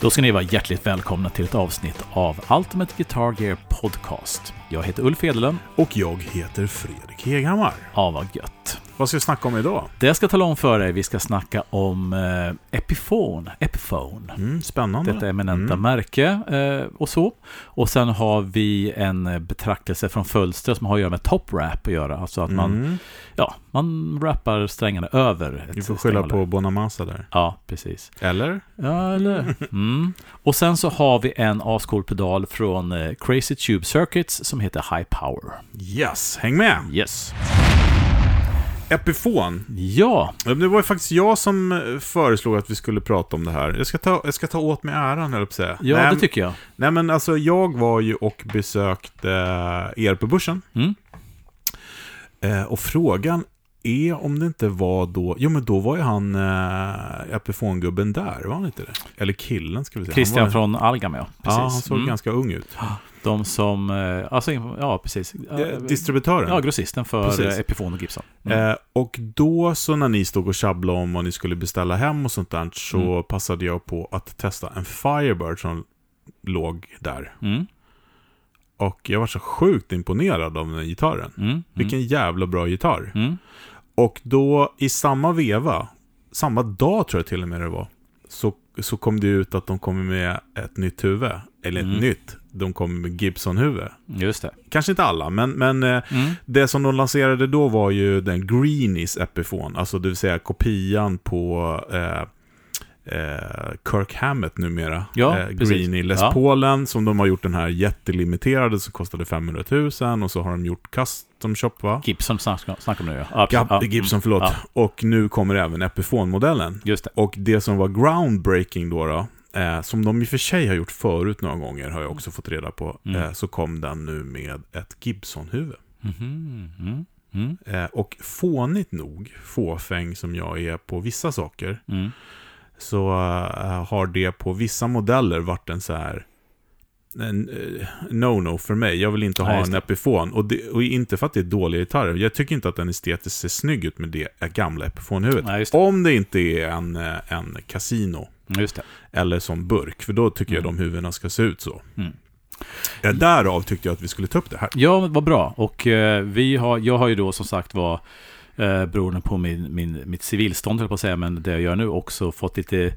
Då ska ni vara hjärtligt välkomna till ett avsnitt av Ultimate Guitar Gear Podcast. Jag heter Ulf Edelund. Och jag heter Fredrik Heghammar. Ja, vad gött. Vad ska vi snacka om idag? Det jag ska tala om för er, vi ska snacka om Epiphone. Spännande. Detta eminenta märke och så. Och sen har vi en betraktelse från Fölster som har att göra med top-rap att göra. Alltså att man rappar strängarna över. Du får skylla på Bonamassa där. Ja, precis. Eller? Ja, eller. Och sen så har vi en ascool pedal från Crazy Tube Circuits som heter High Power. Yes, häng med! Yes. Epiphone. Ja. Det var ju faktiskt jag som föreslog att vi skulle prata om det här. Jag ska ta åt mig äran, höll jag på att säga. Ja, det tycker jag. Nej, men alltså jag var ju och besökte er på börsen. Och frågan är om det inte var då... Jo, men då var ju han Epiphone-gubben där, var han inte det? Eller killen, ska vi säga. Christian var... från Algam, ja. Precis. Ja, han såg ganska ung ut. De som, alltså, ja precis, distributören. Ja, grossisten för precis. Epiphone och Gibson. Och då så när ni stod och tjabblade om vad ni skulle beställa hem och sånt där, så passade jag på att testa en Firebird som låg där. Och jag var så sjukt imponerad av den gitarren. Vilken jävla bra gitarr. Och då i samma veva, samma dag tror jag till och med det var, så kom det ut att de kommer med ett nytt huvud. Eller ett nytt. De kommer med Gibson-huvud. Just det. Kanske inte alla, men det som de lanserade då var ju den Greenies Epiphone. Alltså det vill säga kopian på Kirk Hammett numera. Ja, Greenie Les Paulen, som de har gjort den här jättelimiterade som kostade 500 000 och så har de gjort custom shop, va? Gibson snackar nu, ja. Gibson, förlåt. Ja. Och nu kommer även Epiphone-modellen. Just det. Och det som var groundbreaking då som de i och för sig har gjort förut några gånger, har jag också fått reda på, så kom den nu med ett Gibson-huvud. Och fånigt nog, fåfäng som jag är på vissa saker, så har det på vissa modeller varit en så här no för mig. Jag vill inte ha en Epiphone, och inte för att det är dåliga gitarrer. Jag tycker inte att den estetiskt ser snygg ut med det gamla Epiphone-huvudet. Nej, just det. Om det inte är en Casino. Just det. Eller som burk, för då tycker jag de huvudena ska se ut så. Därav tyckte jag att vi skulle ta upp det här. Ja, vad bra. Och jag har ju då som sagt var, beroende på mitt civilstånd höll på att säga, men det jag gör nu också, fått lite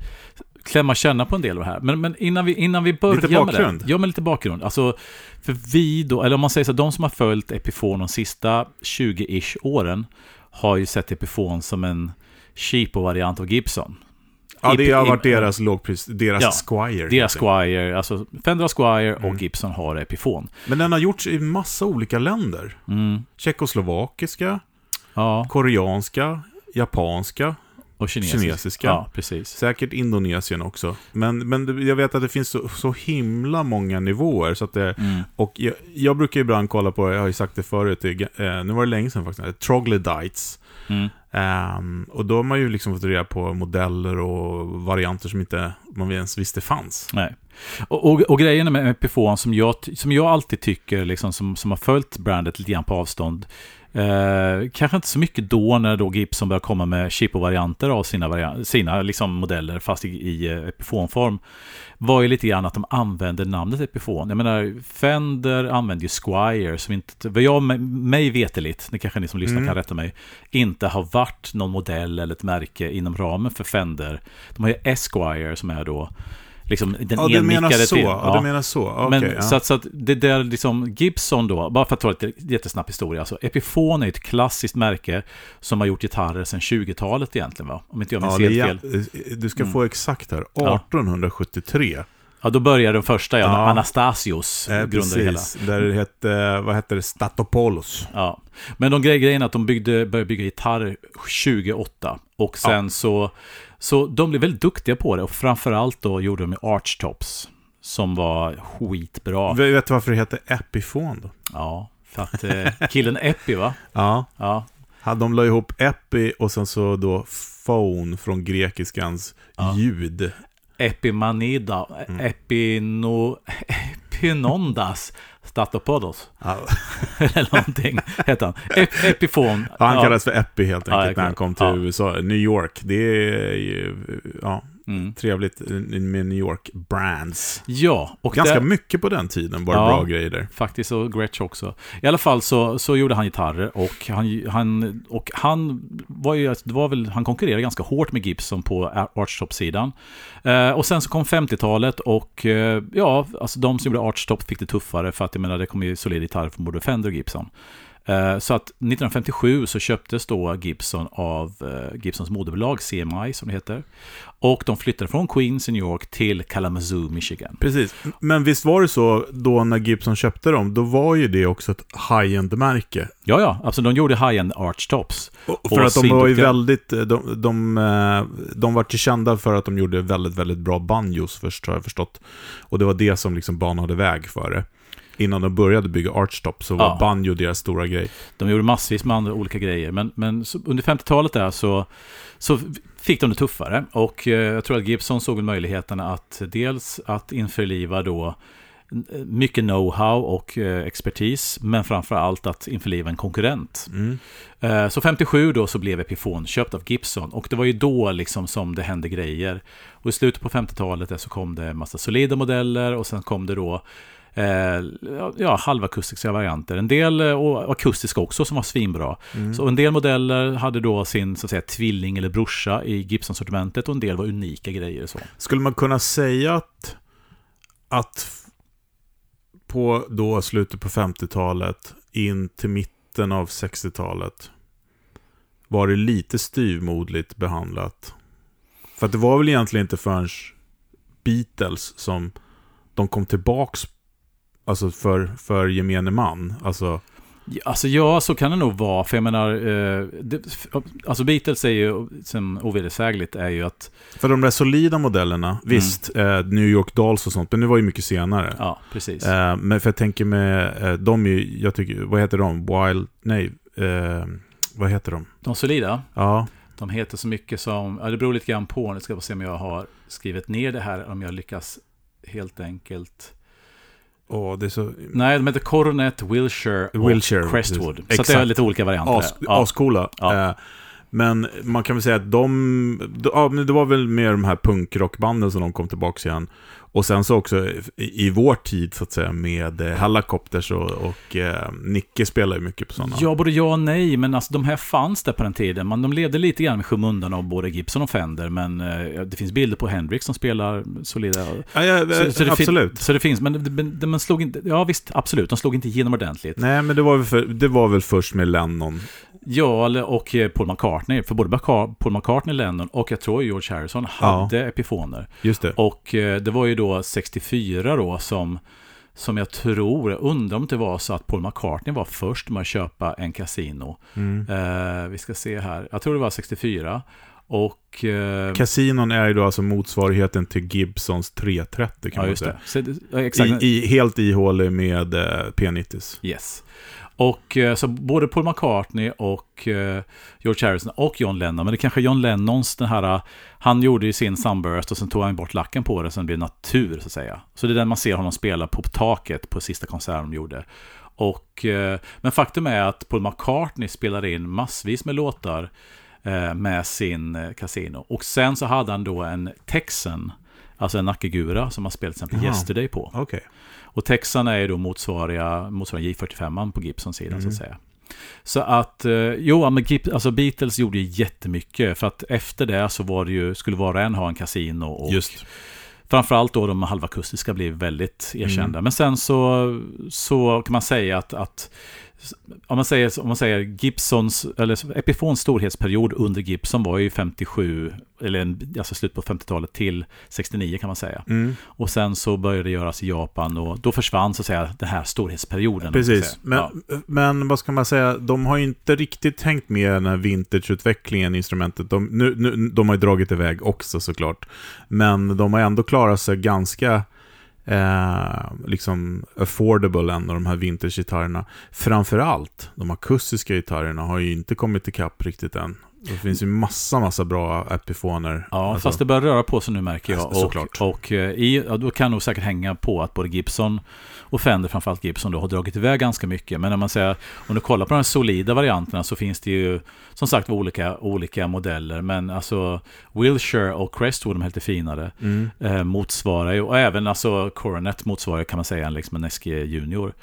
klämma känna på en del av det här. Men innan vi börjar lite bakgrund. Med det. Ja, men lite bakgrund. Alltså, för vi då, eller om man säger så, de som har följt Epiphone de sista 20-ish åren har ju sett Epiphone som en cheapo-variant av Gibson. Ja, det har varit deras lågpris, Squier. Deras Squier, alltså Fender Squier och Gibson har Epiphone. Men den har gjorts i massa olika länder. Tjeckoslovakiska, koreanska, japanska och kinesiska. Ja, precis. Säkert Indonesien också. Men jag vet att det finns så himla många nivåer. Så att det, och jag brukar ibland kolla på, jag har ju sagt det förut, nu var det länge sedan faktiskt, Troglodytes. Och då har man ju liksom fått reda på modeller och varianter som inte man ens visste fanns. Nej. Och grejen med Epiphone som jag alltid tycker liksom, som har följt brandet lite grann på avstånd, kanske inte så mycket då när då Gibson börjar komma med cheapo-varianter av sina liksom modeller fast i Epiphone-form, var ju lite grann att de använder namnet Epiphone. Jag menar, Fender använder ju Squier som inte, vad jag mig veteligt, det kanske ni som lyssnar kan rätta mig, inte har varit någon modell eller ett märke inom ramen för Fender. De har ju Esquire som är då liksom den elnickade till. Ja, du menar så. Okay, men ja. Så att det där liksom Gibson då, bara för att ta lite jättesnabb historia, alltså Epiphone är ett klassiskt märke som har gjort gitarrer sedan 20-talet egentligen, va? Om inte jag minns helt fel. Du ska få exakt här, 1873. Ja, då börjar den första, Anastasios grundade hela. Där det hette, vad heter det, Statopolos. Ja, men de grejerna att de började bygga gitarr 28 och sen så de blev väldigt duktiga på det, och framförallt då gjorde de archtops som var skitbra. Vet du varför det hette Epiphone då? Ja, för att killen Epi, va? Ja. De la ihop Epi och sen så då phone från grekiskans ljud. Epimanida, Epinondas Statopodos eller någonting heter han. Epiphone. Han kallas för Epi helt enkelt när han kom till USA. New York, det är ju Trevligt med New York brands. Ja, och ganska mycket på den tiden var det bra grejer där. Faktiskt, och Gretsch också. I alla fall så gjorde han gitarrer, och han var ju, det var väl, han konkurrerade ganska hårt med Gibson på artstop-sidan. Och sen så kom 50-talet, och alltså de som gjorde artstop fick det tuffare, för att jag menar, det kom ju solid gitarrer från både Fender och Gibson. Så att 1957 så köptes då Gibson av Gibsons moderbolag CMI, som det heter. Och de flyttade från Queens i New York till Kalamazoo, Michigan. Precis, men visst var det så då när Gibson köpte dem, då var ju det också ett high-end-märke. Ja, absolut, de gjorde high-end archtops. För att de var ju väldigt, de var kända för att de gjorde väldigt, väldigt bra banjos först, har jag förstått. Och det var det som liksom banade väg för det. Innan de började bygga artstop så var banjo deras stora grej. De gjorde massvis med andra olika grejer. Men under 50-talet där så fick de det tuffare. Och jag tror att Gibson såg möjligheten att dels att införliva då mycket know-how och expertis, men framförallt att införliva en konkurrent. Så 57 då så blev Epiphone köpt av Gibson, och det var ju då liksom som det hände grejer. Och i slutet på 50-talet där så kom det en massa solida modeller, och sen kom det då halvakustiska varianter, en del, och akustiska också, som var svinbra. Så en del modeller hade då sin, så att säga, tvilling eller brorsa i Gibson-sortimentet, och en del var unika grejer. Så skulle man kunna säga att på då slutet på 50-talet in till mitten av 60-talet var det lite styvmodligt behandlat, för att det var väl egentligen inte förrän Beatles som de kom tillbaks, alltså för gemene man. Alltså ja, så kan det nog vara. För jag menar, alltså Beatles är ju, som ovedersägligt är ju att... För de där solida modellerna, visst, New York Dolls och sånt, men det var ju mycket senare. Ja, precis. Men för jag tänker med, de är ju, jag tycker, vad heter de? Vad heter de? De solida? Ja. De heter så mycket som, det beror lite grann på, nu ska jag se om jag har skrivit ner det här, om jag lyckas helt enkelt... Det är så... Nej, de heter Coronet, Wilshire och Crestwood. Precis. Så att det är lite olika varianter. Ascoola. Ja. Men man kan väl säga att det var väl med de här punkrockbanden som de kom tillbaka igen. Och sen så också i vår tid, så att säga, med Helicopters och Nicke spelar ju mycket på sådana. Ja, både ja och nej, men alltså de här fanns där på den tiden. Men de levde lite grann med skymundan av både Gibson och Fender, men det finns bilder på Hendrix som spelar solida. Så absolut. Så det finns, men slog inte, ja visst, absolut, de slog inte igenom ordentligt. Nej, men det var väl först med Lennon. Ja, och Paul McCartney, för både Paul McCartney, Lennon och jag tror George Harrison hade Epiphoner. Just det. Och det var ju då 64 då som jag undrar om det var så att Paul McCartney var först med att köpa en Casino. Vi ska se här. Jag tror det var 64. Och Casinon är ju då alltså motsvarigheten till Gibsons 330, kan man säga. Exakt. Helt ihålig med P90s. Yes. Och så både Paul McCartney och George Harrison och John Lennon, men det kanske John Lennons, den här, han gjorde ju sin Sunburst och sen tog han bort lacken på det, sen blev det natur, så att säga. Så det är den man ser honom spela på taket på sista konserten de gjorde. Och, men faktum är att Paul McCartney spelade in massvis med låtar med sin Casino. Och sen så hade han då en Texan, alltså en nackegura, som han spelade till exempel Yesterday på. Okej. Och Texan är ju då motsvarande J45 på Gibsons sidan, så att säga. Så att, alltså Beatles gjorde ju jättemycket, för att efter det så var det ju, skulle vara en ha en Casino, och just. Framförallt då de halvakustiska blev väldigt erkända. Men sen så kan man säga att om man säger Gibsons, eller Epiphons storhetsperiod under Gibson var ju 57, eller alltså slut på 50-talet till 69, kan man säga. Och sen så började det göras i Japan, och då försvann, så att säga, den här storhetsperioden. Precis, men vad ska man säga, de har ju inte riktigt hängt med den här vintageutvecklingen i instrumentet. De har ju dragit iväg också, såklart. Men de har ändå klarat sig ganska... liksom affordable än de här vintage-gitarrerna. Framförallt de akustiska gitarrerna har ju inte kommit ikapp riktigt än. Det finns ju massa bra Epiphoner. Ja, alltså, fast det börjar röra på sig nu märker jag. Såklart. Och då kan nog säkert hänga på att både Gibson och Fender, framförallt Gibson, då, har dragit iväg ganska mycket. Men när man säger, om du kollar på de solida varianterna så finns det ju som sagt olika modeller. Men alltså Wilshire och Crestwood, de är lite finare, motsvarar ju. Och även alltså Coronet motsvarar, kan man säga, liksom en SG Junior.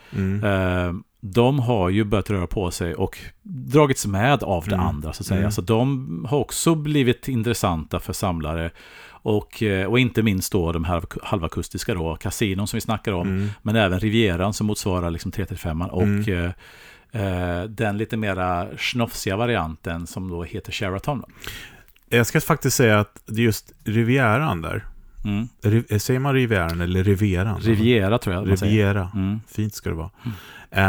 De har ju börjat röra på sig och dragits med av det andra så att säga. Så de har också blivit intressanta för samlare och inte minst då de här halvakustiska då, Casino som vi snackar om, men även Rivieran som motsvarar liksom 335an och den lite mera schnofsiga varianten som då heter Sheraton. Jag ska faktiskt säga att det är just Rivieran där. Säger man Rivieran eller Rivieran? Riviera tror jag man säger. Riviera, fint ska det vara.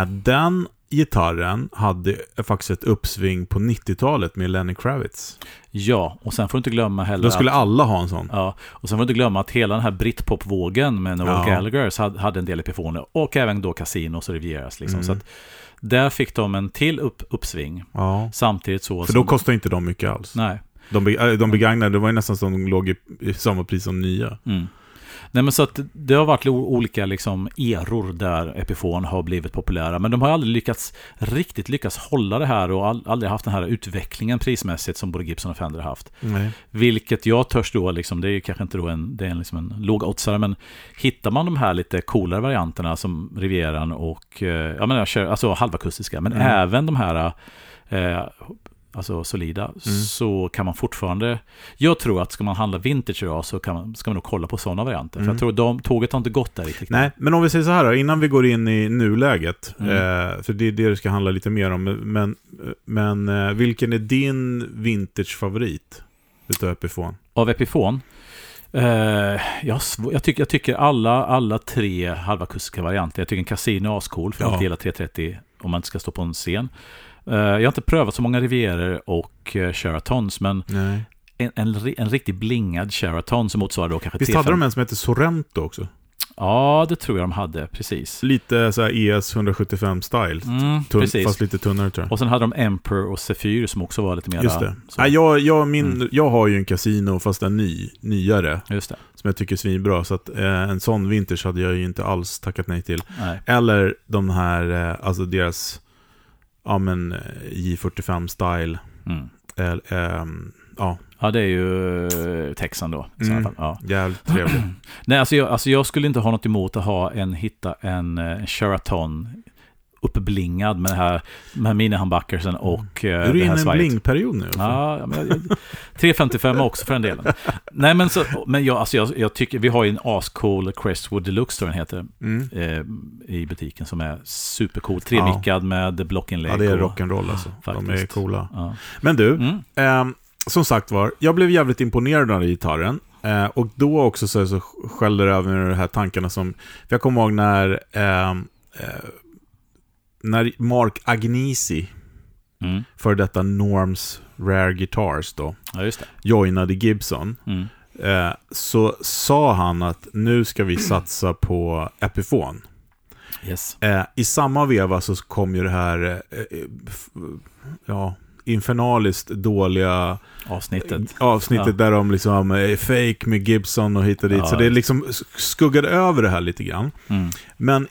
Den gitarren hade faktiskt ett uppsving på 90-talet med Lenny Kravitz. Ja, och sen får du inte glömma heller. Då skulle alla ha en sån. Ja, och sen får du inte glömma att hela den här britpopvågen med Noel Gallagher hade en del Epiphoner och även då Casinos och Rivieras liksom. Så att där fick de en till uppsving. Ja. Samtidigt så. För då kostar inte de mycket alls. Nej. De begagnade, det var ju nästan som de låg i samma pris som nya. Nej, men så att det har varit olika liksom eror där Epiphone har blivit populära, men de har aldrig riktigt lyckats hålla det här och aldrig haft den här utvecklingen prismässigt som både Gibson och Fender har haft. Vilket jag törs då liksom, det är ju kanske inte då en låg oddsare, men hittar man de här lite coolare varianterna som Rivieran och alltså halvakustiska, men även de här alltså solida, så kan man fortfarande, jag tror att ska man handla vintage idag så ska man nog kolla på sådana varianter, för jag tror tåget har inte gått där riktigt. Nej, men om vi säger så här då, innan vi går in i nuläget, för det är det du ska handla lite mer om, men vilken är din vintage-favorit utav Epiphone? Av Epiphone? Jag tycker alla tre halvakustiska varianter, jag tycker en Casino är ascool för att hela 330 om man inte ska stå på en scen. Jag har inte prövat så många Rivierer och Sheratons, men en riktigt blingad Sheraton som motsvarar då kanske. Visst hade de en som heter Sorrento också? Ja, det tror jag de hade, precis. Lite så här ES-175-style, fast lite tunnare tror jag. Och sen hade de Emperor och Zephyr som också var lite mer... Just det. Ja, jag har ju en Casino fast en nyare. Just det. Som jag tycker är svinbra, så att en sån vintage hade jag ju inte alls tackat nej till. Nej. Eller de här, alltså deras... Ja, men J45-style. Ja, det är ju Texan då. Ja. Jävligt trevligt. Nej, alltså jag skulle inte ha något emot att hitta en Sheraton uppblingad med de här mini-handbackersen och är det här svajet. Är du i en blingperiod nu? Ja, men 355 också för en del. Nej, men jag tycker vi har ju en ascool Crestwood Deluxe, tror den heter, i butiken, som är supercool. Tremickad med blockinlägg. Ja, det är rock'n'roll alltså. Faktiskt. De är coola. Ja. Men du, som sagt var, jag blev jävligt imponerad av gitarren. Och då också så skällde det över de här tankarna som... För jag kommer ihåg när Mark Agnesi för detta Norms Rare Guitars då joinade Gibson, så sa han att nu ska vi satsa på Epiphone. Yes. I samma veva så kom ju det här infernaliskt dåliga avsnittet där de liksom är fake med Gibson och hittade dit, så det liksom skuggade över det här lite grann. Men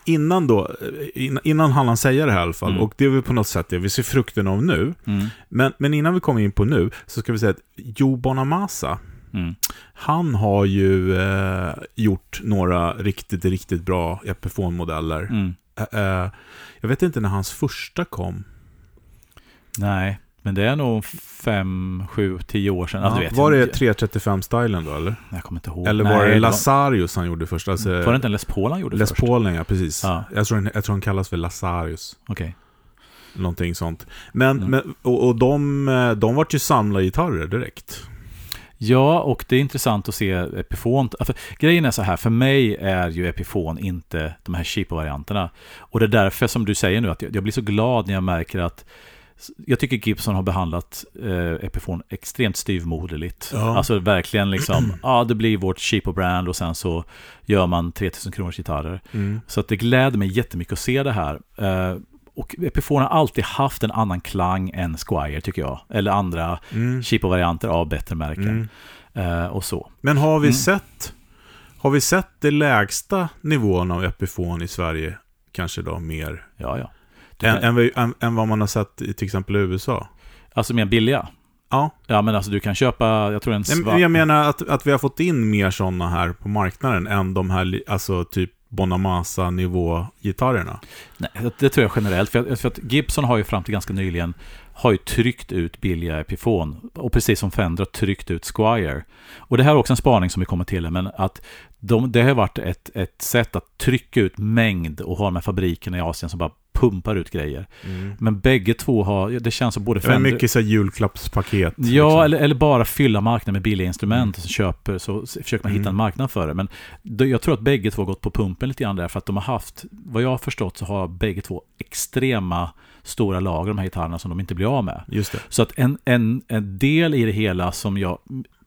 innan han säger det här i alla fall, och det är vi på något sätt vi ser frukten av nu, men innan vi kommer in på nu så ska vi säga att Joe Bonamassa, han har ju gjort några riktigt bra Epiphone-modeller. Jag vet inte när hans första kom. Nej, men det är nog 5, 7, 10 år sedan. Alltså, var det 335-stylen då, eller? Jag kommer inte ihåg. Eller var det Lazarus han gjorde först? Alltså, var det inte Les Paul han gjorde först? Les Paul, ja, precis. Ja. Jag tror han kallas för Lazarus. Okej. Någonting sånt. Men de var ju samla gitarrer direkt. Ja, och det är intressant att se Epiphone. Alltså, grejen är så här, för mig är ju Epiphone inte de här cheap-varianterna. Och det är därför som du säger nu att jag blir så glad när jag märker att jag tycker Gibson har behandlat Epiphone extremt styvmoderligt. Ja. Alltså verkligen liksom, det blir vårt cheapo brand och sen så gör man 3000 kronors gitarrer. Så att det gläder mig jättemycket att se det här. Och Epiphone har alltid haft en annan klang än Squier, tycker jag. Eller andra cheapo-varianter av bättre märken. Och så. Men har vi sett det lägsta nivån av Epiphone i Sverige? Kanske då mer än vad man har sett i till exempel i USA. Alltså mer billiga. Ja. Ja, men alltså du kan köpa, jag tror en svart. Jag menar att vi har fått in mer sådana här på marknaden än de här, alltså typ Bonamassa-nivå-gitarrerna. Nej, det tror jag generellt. För att Gibson har ju fram till ganska nyligen har ju tryckt ut billiga Epiphone. Och precis som Fender har tryckt ut Squier. Och det här är också en spaning som vi kommer till. Men att det har varit ett sätt att trycka ut mängd och ha de här fabrikerna i Asien som bara pumpar ut grejer. Men bägge två har, det känns som både Fender... Det är mycket så här julklappspaket. Ja, liksom. eller bara fylla marknaden med billiga instrument och så köper, så försöker man hitta en marknad för det. Men jag tror att bägge två har gått på pumpen lite grann där, för att de har haft, vad jag har förstått så har bägge två extrema stora lager de här gitarrerna som de inte blir av med. Just det. Så att en del i det hela som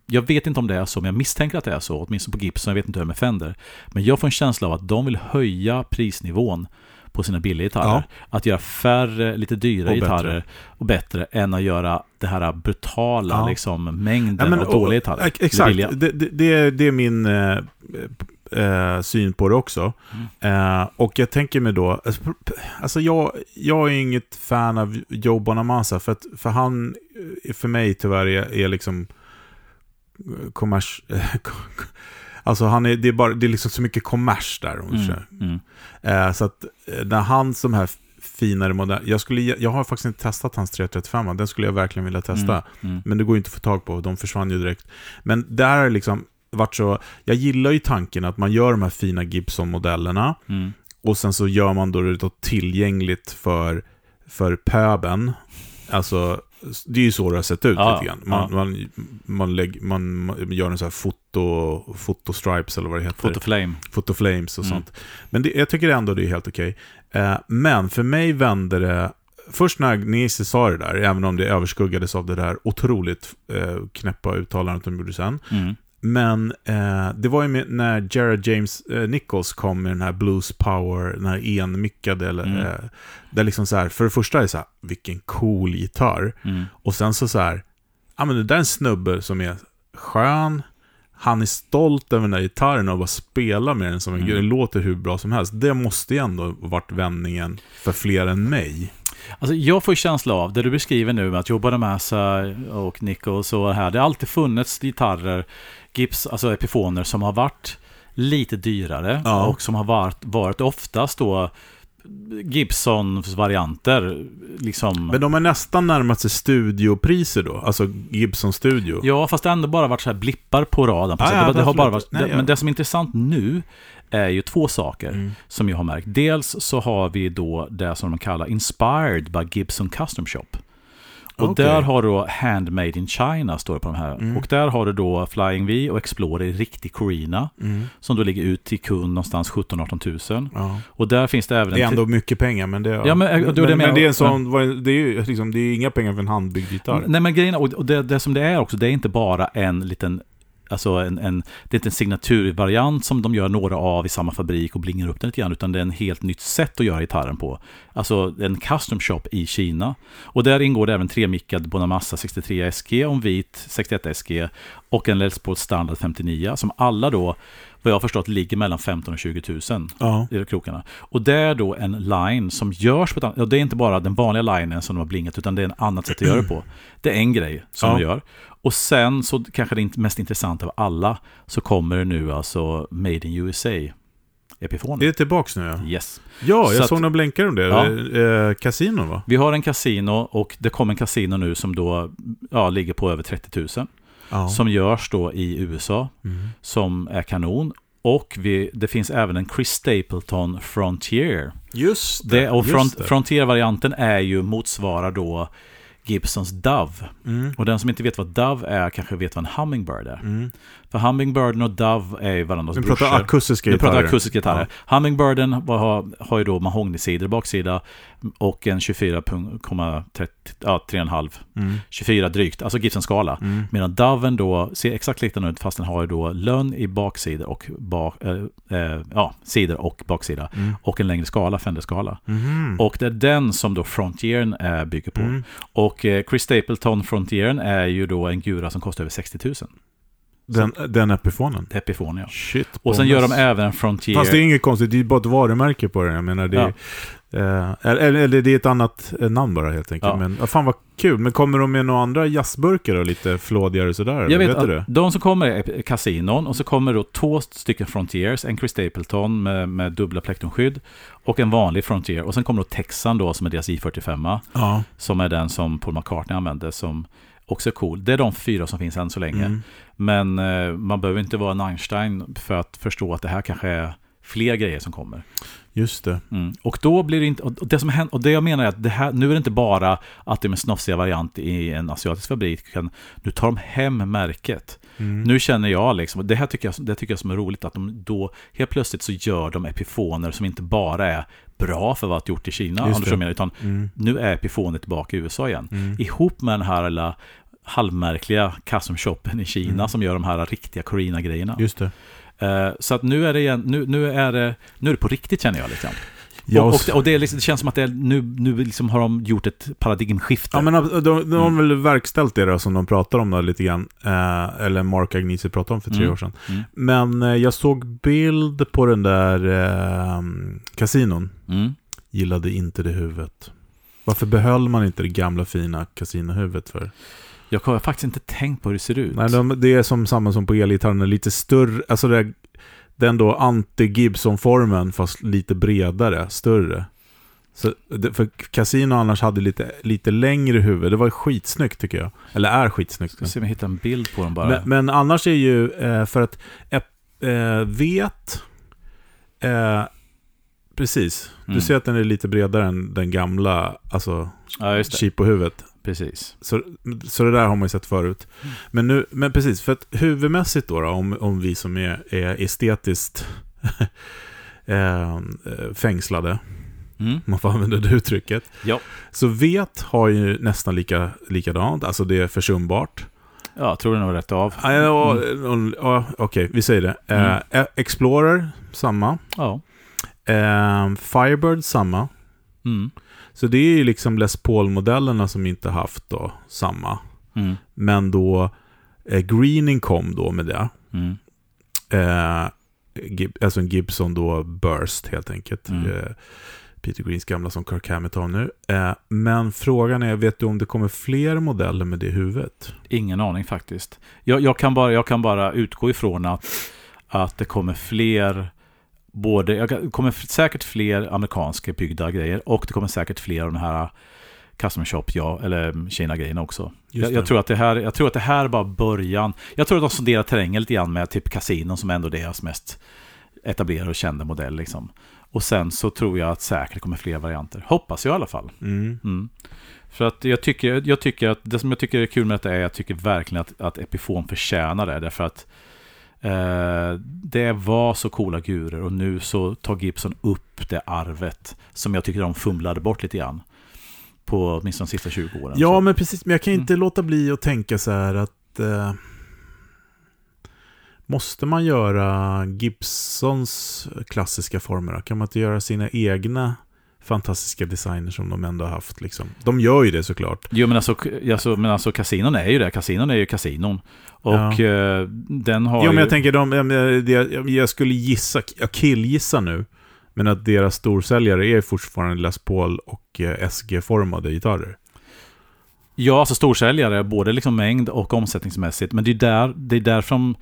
jag vet inte om det är så, men jag misstänker att det är så, åtminstone på Gibson, jag vet inte hur det är med Fender. Men jag får en känsla av att de vill höja prisnivån på sina billiga gitarrer. Ja. Att göra färre, lite dyrare gitarrer och bättre än att göra det här brutala liksom, mängden av dåliga gitarrer. Exakt, det är min syn på det också. Och jag tänker mig då, alltså jag är inget fan av Joe Bonamassa, för han, för mig tyvärr är liksom kommers... Alltså det är liksom så mycket kommers där så att när han som här finare modell, jag har faktiskt inte testat hans 335, den skulle jag verkligen vilja testa. Men det går ju inte att få tag på, de försvann ju direkt. Men där har liksom varit så, jag gillar ju tanken att man gör de här fina Gibson-modellerna och sen så gör man då tillgängligt för pöben. Alltså det är ju så det har sett ut lite grann. Man gör en sån här fotostripes eller vad det heter. Fotoflames och sånt. Men jag tycker ändå det är helt okej. Men för mig vände det först när Agnesi sa det där, även om det överskuggades av det där otroligt knäppa uttalandet de gjorde sen. Men det var ju när Jared James Nichols kom med den här Blues Power, den här enmickade där liksom så här, för det första är det så här, vilken cool gitarr. Och sen så här, ja men det där är en snubbe som är skön, han är stolt över den här gitarren och bara spelar med den som en grej, låter hur bra som helst. Det måste ju ändå varit vändningen för fler än mig. Alltså jag får känsla av det du beskriver nu, att Joe Bonamassa och Nichols och här, det har alltid funnits gitarrer, Gips, alltså Epiphoner som har varit lite dyrare och som har varit oftast då Gibsons varianter liksom. Men de är nästan närmat sig studiopriser då, alltså Gibson studio. Ja, fast det ändå bara varit så här blippar på raden. Det har bara varit, men det som är intressant nu är ju två saker som jag har märkt. Dels så har vi då det som de kallar Inspired by Gibson Custom Shop. Och där har då Handmade in China står det på de här. Och där har du då Flying V och Explorer i riktig Corina som då ligger ut till kund någonstans 17-18 000. Och där finns det även... Det är ändå mycket pengar, men det är... Ja, men det är en sån... Det är ju liksom, det är inga pengar för en handbyggd gitarr. Nej, men grejen... Och det som det är också, det är inte bara en liten... Alltså det är inte en signaturvariant som de gör några av i samma fabrik och blingar upp den lite grann, utan det är en helt nytt sätt att göra gitarren på. Alltså en custom shop i Kina. Och där ingår det även tre mickad Bonamassa 63 SG, om vit 61 SG och en Les Paul standard 59 som alla då, vad jag har förstått, ligger mellan 15 och 20 000 i krokarna. Och det är då en line som görs på ett annat... Ja, det är inte bara den vanliga linen som de har blingat, utan det är en annat sätt att göra det på. Det är en grej som de gör. Och sen så kanske det mest intressanta av alla, så kommer det nu alltså Made in USA Epiphone. Det är tillbaks nu, ja. Yes. Ja, jag såg några blänkar om det. Casino, va? Vi har en Casino, och det kommer en Casino nu som då ligger på över 30 000. Som görs då i USA, som är kanon. Och det finns även en Chris Stapleton Frontier. Just det. Frontier-varianten är ju motsvarar då Gibsons Dove. Mm. Och den som inte vet vad Dove är kanske vet vad en Hummingbird är. Mm. För Hummingbirden och Dove är ju varandras brorsor. Vi pratar akustiska gitarrer. Ja. Hummingbirden har ju då mahognisidor baksida och en 24,3,5 24 drygt, alltså Gibsons skala. Mm. Medan Doven då ser exakt liten ut fast den har ju då lön i baksida och sidor och baksida och en längre skala, Fender-skala. Mm. Och det är den som då Frontieren bygger på. Mm. Och Chris Stapleton Frontieren är ju då en gura som kostar över 60 000. Den Epiphonen? Epiphonen, ja. Shit, och sen gör de även en Frontier. Fast det är inget konstigt, det är bara ett varumärke på det. Jag menar, det är, eller det är ett annat namn bara helt enkelt. Ja. Men fan vad kul. Men kommer de med några andra jazzburkar och lite flådigare och sådär? Jag vet du? De som kommer är Casinon och så kommer då 2 stycken Frontiers. En Chris Stapleton med dubbla plektrumskydd och en vanlig Frontier. Och sen kommer då Texan då som är deras J45. Ja. Som är den som Paul McCartney använde som... också cool. Det är de 4 som finns än så länge. Mm. Men man behöver inte vara en Einstein för att förstå att det här kanske är fler grejer som kommer. Just det. Mm. Och då blir det inte, och det som händer, och det jag menar är att det här, nu är det inte bara att det är en snofsiga variant i en asiatisk fabrik, nu tar de hem märket. Mm. Nu känner jag liksom, det här tycker jag som är roligt, att de då helt plötsligt så gör de epifoner som inte bara är bra för vad gjort i Kina, utan nu är epifonet tillbaka i USA igen. Mm. Ihop med den här alla halvmärkliga custom shoppen i Kina som gör de här riktiga Corina-grejerna. Just det. Så att nu är det igen, nu är det på riktigt, känner jag liksom. Och det, liksom, det känns som att det är, nu liksom har de gjort ett paradigmskifte. Ja, men de har väl verkställt det då, som de pratar om då, lite grann. Eller Mark Agnesi pratade om för 3 år sedan. Mm. Men jag såg bild på den där Casinon. Gillade inte det huvudet. Varför behöll man inte det gamla fina Casino-huvudet för? Jag har faktiskt inte tänkt på hur det ser ut. Nej, det är som samma som på elgitarren, lite större, alltså det, den då anti-Gibson-formen fast lite bredare, större. Så för Casino annars hade lite längre huvud. Det var skitsnyggt tycker jag. Eller är skitsnyggt. Ska se om jag hittar en bild på den bara. Men annars är ju för att precis. Du ser att den är lite bredare än den gamla, alltså chip på huvudet. Precis. Så det där har man ju sett förut. Men nu, men precis, för att huvudmässigt då om vi som är estetiskt fängslade, man får använda det uttrycket. Ja. Så har ju nästan likadant, alltså det är försumbart. Ja, tror den var rätt av. Okej, vi säger det. Explorer samma. Ja. Firebird samma. Mm. Så det är ju liksom Les Paul-modellerna som inte haft då samma. Mm. Men då Greening kom då med det. Mm. Alltså en Gibson då Burst helt enkelt. Mm. Peter Greens gamla som Kirk Hammett har nu. Men frågan är, vet du om det kommer fler modeller med det huvudet? Ingen aning faktiskt. Jag kan bara utgå ifrån att det kommer fler... Både, jag kommer säkert fler amerikanska byggda grejer och det kommer säkert fler av de här custom shop eller Kina-grejerna också. Jag tror att det här är bara början. Jag tror att de sonderar terrängen lite grann med typ Casinon som ändå är deras mest etablerade och kända modell liksom. Och sen så tror jag att säkert kommer fler varianter. Hoppas jag i alla fall. Mm. Mm. För att jag tycker att det som jag tycker är kul med detta är att jag tycker verkligen att Epiphone förtjänar det, därför att det var så coola gurer och nu så tar Gibson upp det arvet som jag tycker de fumlade bort lite grann på åtminstone de sista 20 åren. Ja, så. Men precis, men jag kan inte låta bli att tänka så här att måste man göra Gibsons klassiska former? Kan man inte göra sina egna fantastiska designer som de ändå har haft liksom? De gör ju det såklart. Jo, men alltså Casinon är ju det. Casinon är ju Casinon. Och den har men jag tänker jag skulle gissa, jag killgissar nu, men att deras storsäljare är fortfarande Les Paul och SG-formade gitarrer. Ja, alltså storsäljare både liksom mängd och omsättningsmässigt, men det är där som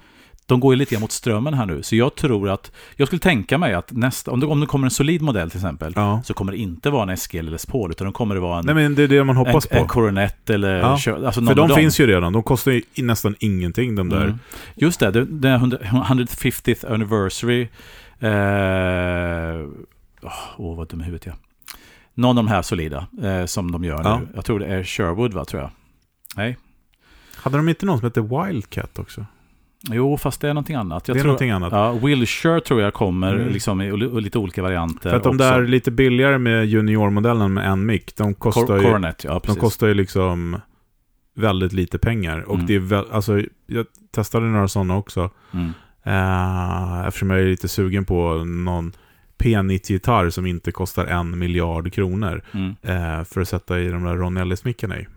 de går ju lite mot strömmen här nu. Så jag tror att, jag skulle tänka mig att nästa, om det kommer en solid modell till exempel, så kommer det inte vara en SG eller Les Paul, utan de kommer det vara en... Nej, men det är det man hoppas på. En Coronet eller... Ja. Alltså för de finns ju redan. De kostar ju nästan ingenting, de där. Mm. Just det, den 150th anniversary... Vad dum i huvudet jag... någon av de här solida som de gör nu. Jag tror det är Sherwood, va, tror jag. Nej. Hade de inte någon som hette Wildcat också? Jo, fast det är någonting annat. Jag tror, annat. Ja, Wilshire tror jag kommer liksom, i lite olika varianter. För att de också där lite billigare med juniormodellen med en mic, de kostar Coronet, ja, precis. De kostar ju liksom väldigt lite pengar. Och det är väl, alltså, jag testade några sådana också. Eftersom jag är lite sugen på någon P90-gitarr som inte kostar 1 miljard kronor för att sätta i de där Ron Ellis-mickarna i.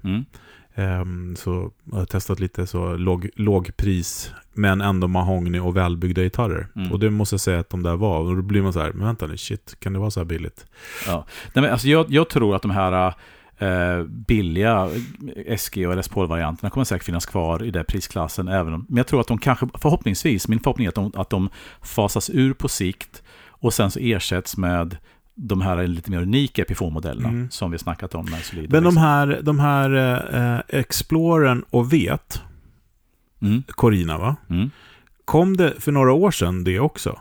Så jag har testat lite så lågpris men ändå mahogny och välbyggda gitarrer. Och det måste jag säga att de där var. Och då blir man så här, men vänta nu, shit, kan det vara så här billigt? Ja. Nej, men alltså, jag tror att de här billiga SG och Les Paul-varianterna kommer säkert finnas kvar i den prisklassen, även om, men jag tror att de kanske, förhoppningsvis, min förhoppning är att de fasas ur på sikt och sen så ersätts med de här lite mer unika Epiphone-modellerna som vi snackat om. Men de här Explorern och Vet, Corina, va? Kom det för några år sedan det också?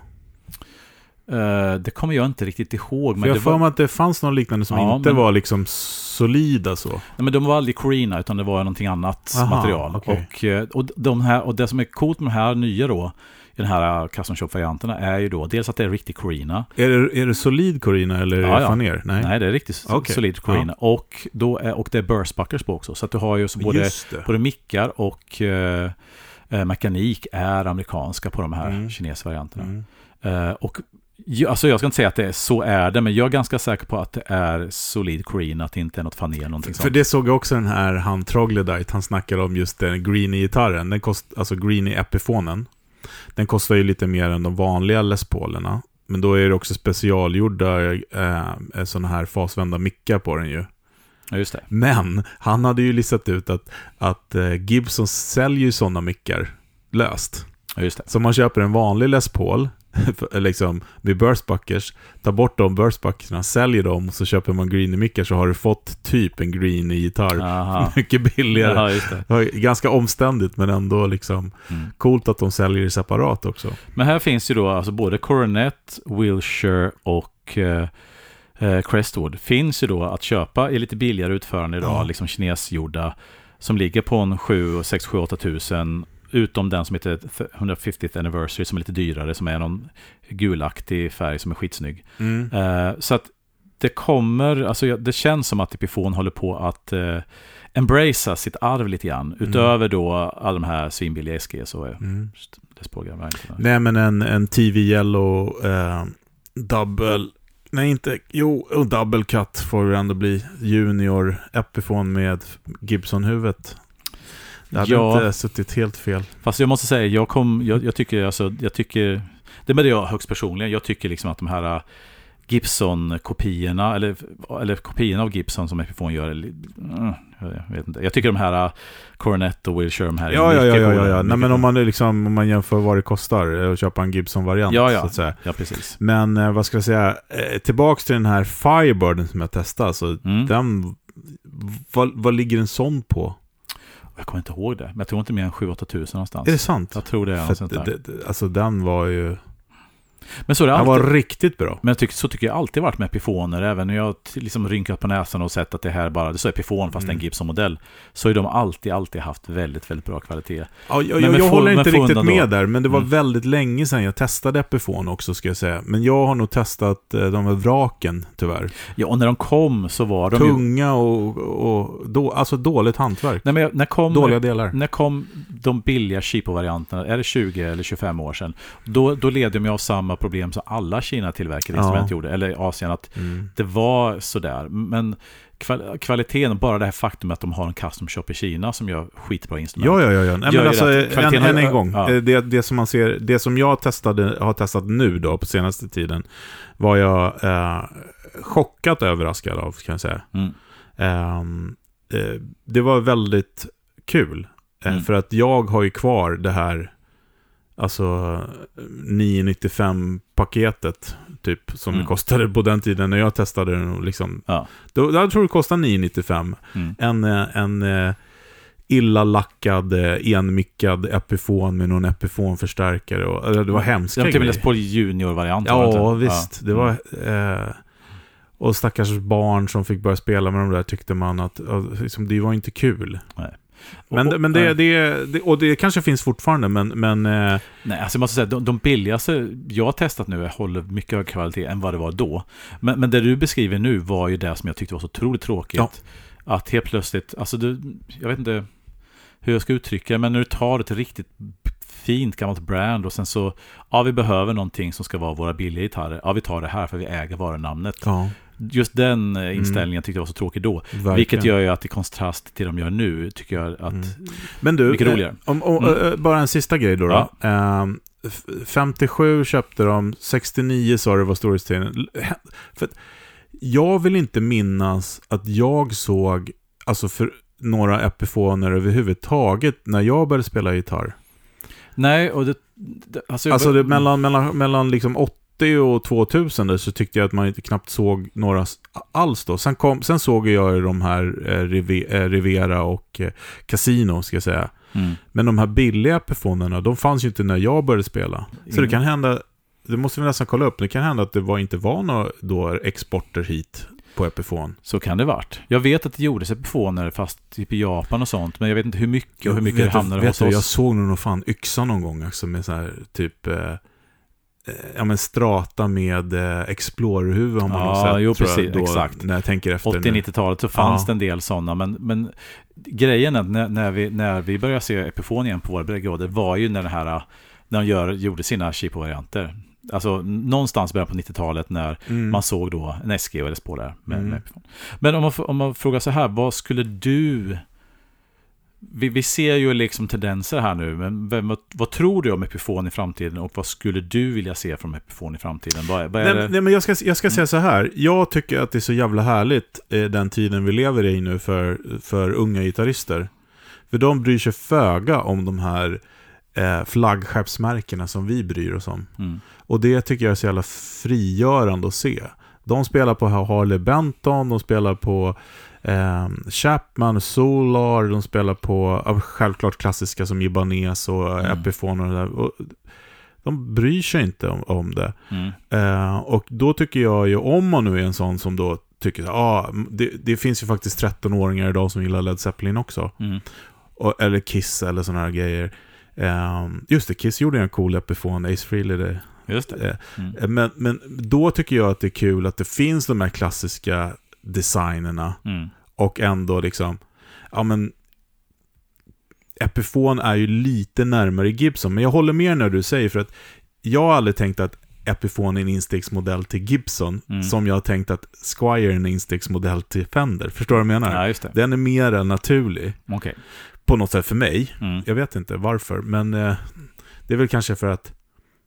Det kommer jag inte riktigt ihåg, men jag får att det fanns någon liknande som var liksom solida så. Nej, men de var aldrig Corina, utan det var någonting annat. Aha, material. Okay. Och de här, och det som är coolt med de här nya då, den här custom shop-varianterna, är ju då dels att det är riktig Corina. Är det solid Corina eller är det faner? Nej, det är riktigt solid Corina. Ja. Och det är burst buckers på också. Så att du har ju både mickar och mekanik är amerikanska på de här kinesvarianterna. Och alltså jag ska inte säga att det är, så är det, men jag är ganska säker på att det är solid Corina, att det inte är något fan eller någonting sånt. För det såg jag också, den här han Trogledite, han snackade om just den Greenie-gitarren, den alltså Greenie-epiphonen. Den kostar ju lite mer än de vanliga Les Paulerna, men då är det också specialgjorda sådana här fasvända mickar på den ju. Ja, just det. Men han hade ju listat ut att Gibson säljer ju sådana mickar löst. Ja, just det. Så man köper en vanlig Les Paul liksom vid burstbuckers, tar bort de burstbuckerna, säljer dem och så köper man Greenie-mickar, så har du fått typ en Greenie-gitarr mycket billigare. Ja, ganska omständigt, men ändå liksom coolt att de säljer separat också. Men här finns ju då alltså både Coronet, Wilshire och Crestwood finns ju då att köpa i lite billigare utförande idag, liksom kinesgjorda, som ligger på en 6-8 tusen, utom den som heter 150th Anniversary som är lite dyrare, som är någon gulaktig färg som är skitsnygg. Så att det kommer, alltså det känns som att Epiphone håller på att embracea sitt arv lite grann, utöver då alla de här svinbilliga SG så är det spårgrann. Nej, men en TV Yellow double cut får det ändå bli, junior Epiphone med Gibson-huvudet. Det hade inte suttit helt fel. Fast jag måste säga, jag tycker det med det jag högst personligen, jag tycker liksom att de här Gibson-kopiorna eller kopiorna av Gibson som Epiphone gör, jag vet inte. Jag tycker de här Coronet och Wilshire här. Ja. Nej, men om man jämför vad det kostar att köpa en Gibson-variant så att säga. Ja, precis. Men vad ska jag säga, tillbaks till den här Firebirden som jag testade, så den, vad ligger en sån på? Jag kommer inte ihåg det, men jag tror inte mer än 7-8 tusen någonstans. Är det sant? Jag tror det är sånt där. Alltså den var ju... Men så är det alltid... Den var riktigt bra. Men så tycker jag alltid varit med Epiphoner, även när jag liksom rynkat på näsan och sett att det här bara, det så är Epiphone fast en Gibson-modell, så har de alltid haft väldigt, väldigt bra kvalitet. Ja, jag håller inte riktigt med då. Där, men det var väldigt länge sedan jag testade Epiphone också, ska jag säga. Men jag har nog testat de här vraken, tyvärr. Ja, och när de kom så var de tunga och alltså dåligt hantverk. Nej, men dåliga delar. När kom de billiga cheapo-varianterna, är det 20 eller 25 år sedan, då ledde de mig av samma problem som alla Kina-tillverkade instrument gjorde, eller Asien, att det var sådär, men kvaliteten, bara det här faktum att de har en custom shop i Kina som gör skitbra instrument. Ja. Nej, men alltså, en gång. Ja. Det som man ser, det som jag har testat nu då på senaste tiden, var jag chockat överraskad av, kan jag säga. Det var väldigt kul, för att jag har ju kvar det här, alltså 9,95-paketet typ, som det kostade på den tiden när jag testade den liksom. Då jag tror det kostade 9,95. En illa lackad, enmickad Epiphone med någon Epiphone-förstärkare, och det var hemskt. Jag tyckte det var på junior-varianten. Ja, visst. Det var Och stackars barn som fick börja spela med de där, tyckte man att liksom, det var inte kul. Nej. Men det kanske finns fortfarande, men nej, alltså jag måste säga, de billigaste jag har testat nu håller mycket högre kvalitet än vad det var då. Men det du beskriver nu var ju det som jag tyckte var så otroligt tråkigt, ja. Att helt plötsligt, alltså jag vet inte hur jag ska uttrycka, men när du tar ett riktigt fint gammalt brand och sen så, ja, vi behöver någonting som ska vara våra billiga gitarrer, ja, vi tar det här för vi äger varunamnet, ja. Just den inställningen tyckte jag var så tråkig då. Verkligen. Vilket gör ju att i kontrast till de gör nu tycker jag att men du, mycket roligare. Bara en sista grej då. 57 köpte de, 69 sa det var storhetstiden. För jag vill inte minnas att jag såg, alltså, för några Epiphoner överhuvudtaget när jag började spela gitarr. Nej, och alltså det, mellan liksom 80 och 2000 där, så tyckte jag att man inte knappt såg några alls då. Sen såg jag ju de här Riviera och Casino, ska jag säga. Mm. Men de här billiga Epiphonerna, de fanns ju inte när jag började spela. Så det kan hända, det måste vi nästan kolla upp, det kan hända att det inte var några då exporter hit på Epiphone. Så kan det varit. Jag vet att det gjordes Epiphoner fast typ i Japan och sånt, men jag vet inte hur mycket det hamnade hos oss. Jag såg nog fan yxa någon gång också med så här typ strata med Explorer-huvud har man nog sett, precis, tror jag, exakt. När jag tänker efter 80-90-talet så fanns det en del sådana, men grejen är att när vi började se Epiphone igen på våra breddgrader var ju när de gjorde sina cheap-varianter. Alltså någonstans början på 90-talet när man såg då en SG och LS Paul där med Epiphone. Men om man frågar så här, vad skulle du... Vi ser ju liksom tendenser här nu, men vad tror du om Epiphone i framtiden och vad skulle du vilja se från Epiphone i framtiden? Men jag ska säga så här, jag tycker att det är så jävla härligt den tiden vi lever i nu för unga gitarrister. För de bryr sig föga om de här flaggskeppsmärkena som vi bryr oss om. Och det tycker jag är så jävla frigörande att se. De spelar på Harley Benton, de spelar på Chapman, Solar, de spelar på självklart klassiska som Ibanez och Epiphone och det där. Och de bryr sig inte om det. Och då tycker jag ju, om man nu är en sån som då tycker det finns ju faktiskt 13-åringar idag som gillar Led Zeppelin också. Eller Kiss eller såna här grejer. Just det, Kiss gjorde en cool Epiphone, Ace Frehley det. Just det. Men då tycker jag att det är kul att det finns de här klassiska designerna och ändå liksom, ja, men Epiphone är ju lite närmare Gibson, men jag håller med när du säger, för att jag har aldrig tänkt att Epiphone är en instegsmodell till Gibson som jag har tänkt att Squier är en instegsmodell till Fender, förstår du vad jag menar? Ja, just det. Den är mer naturlig på något sätt för mig, jag vet inte varför, men det är väl kanske för att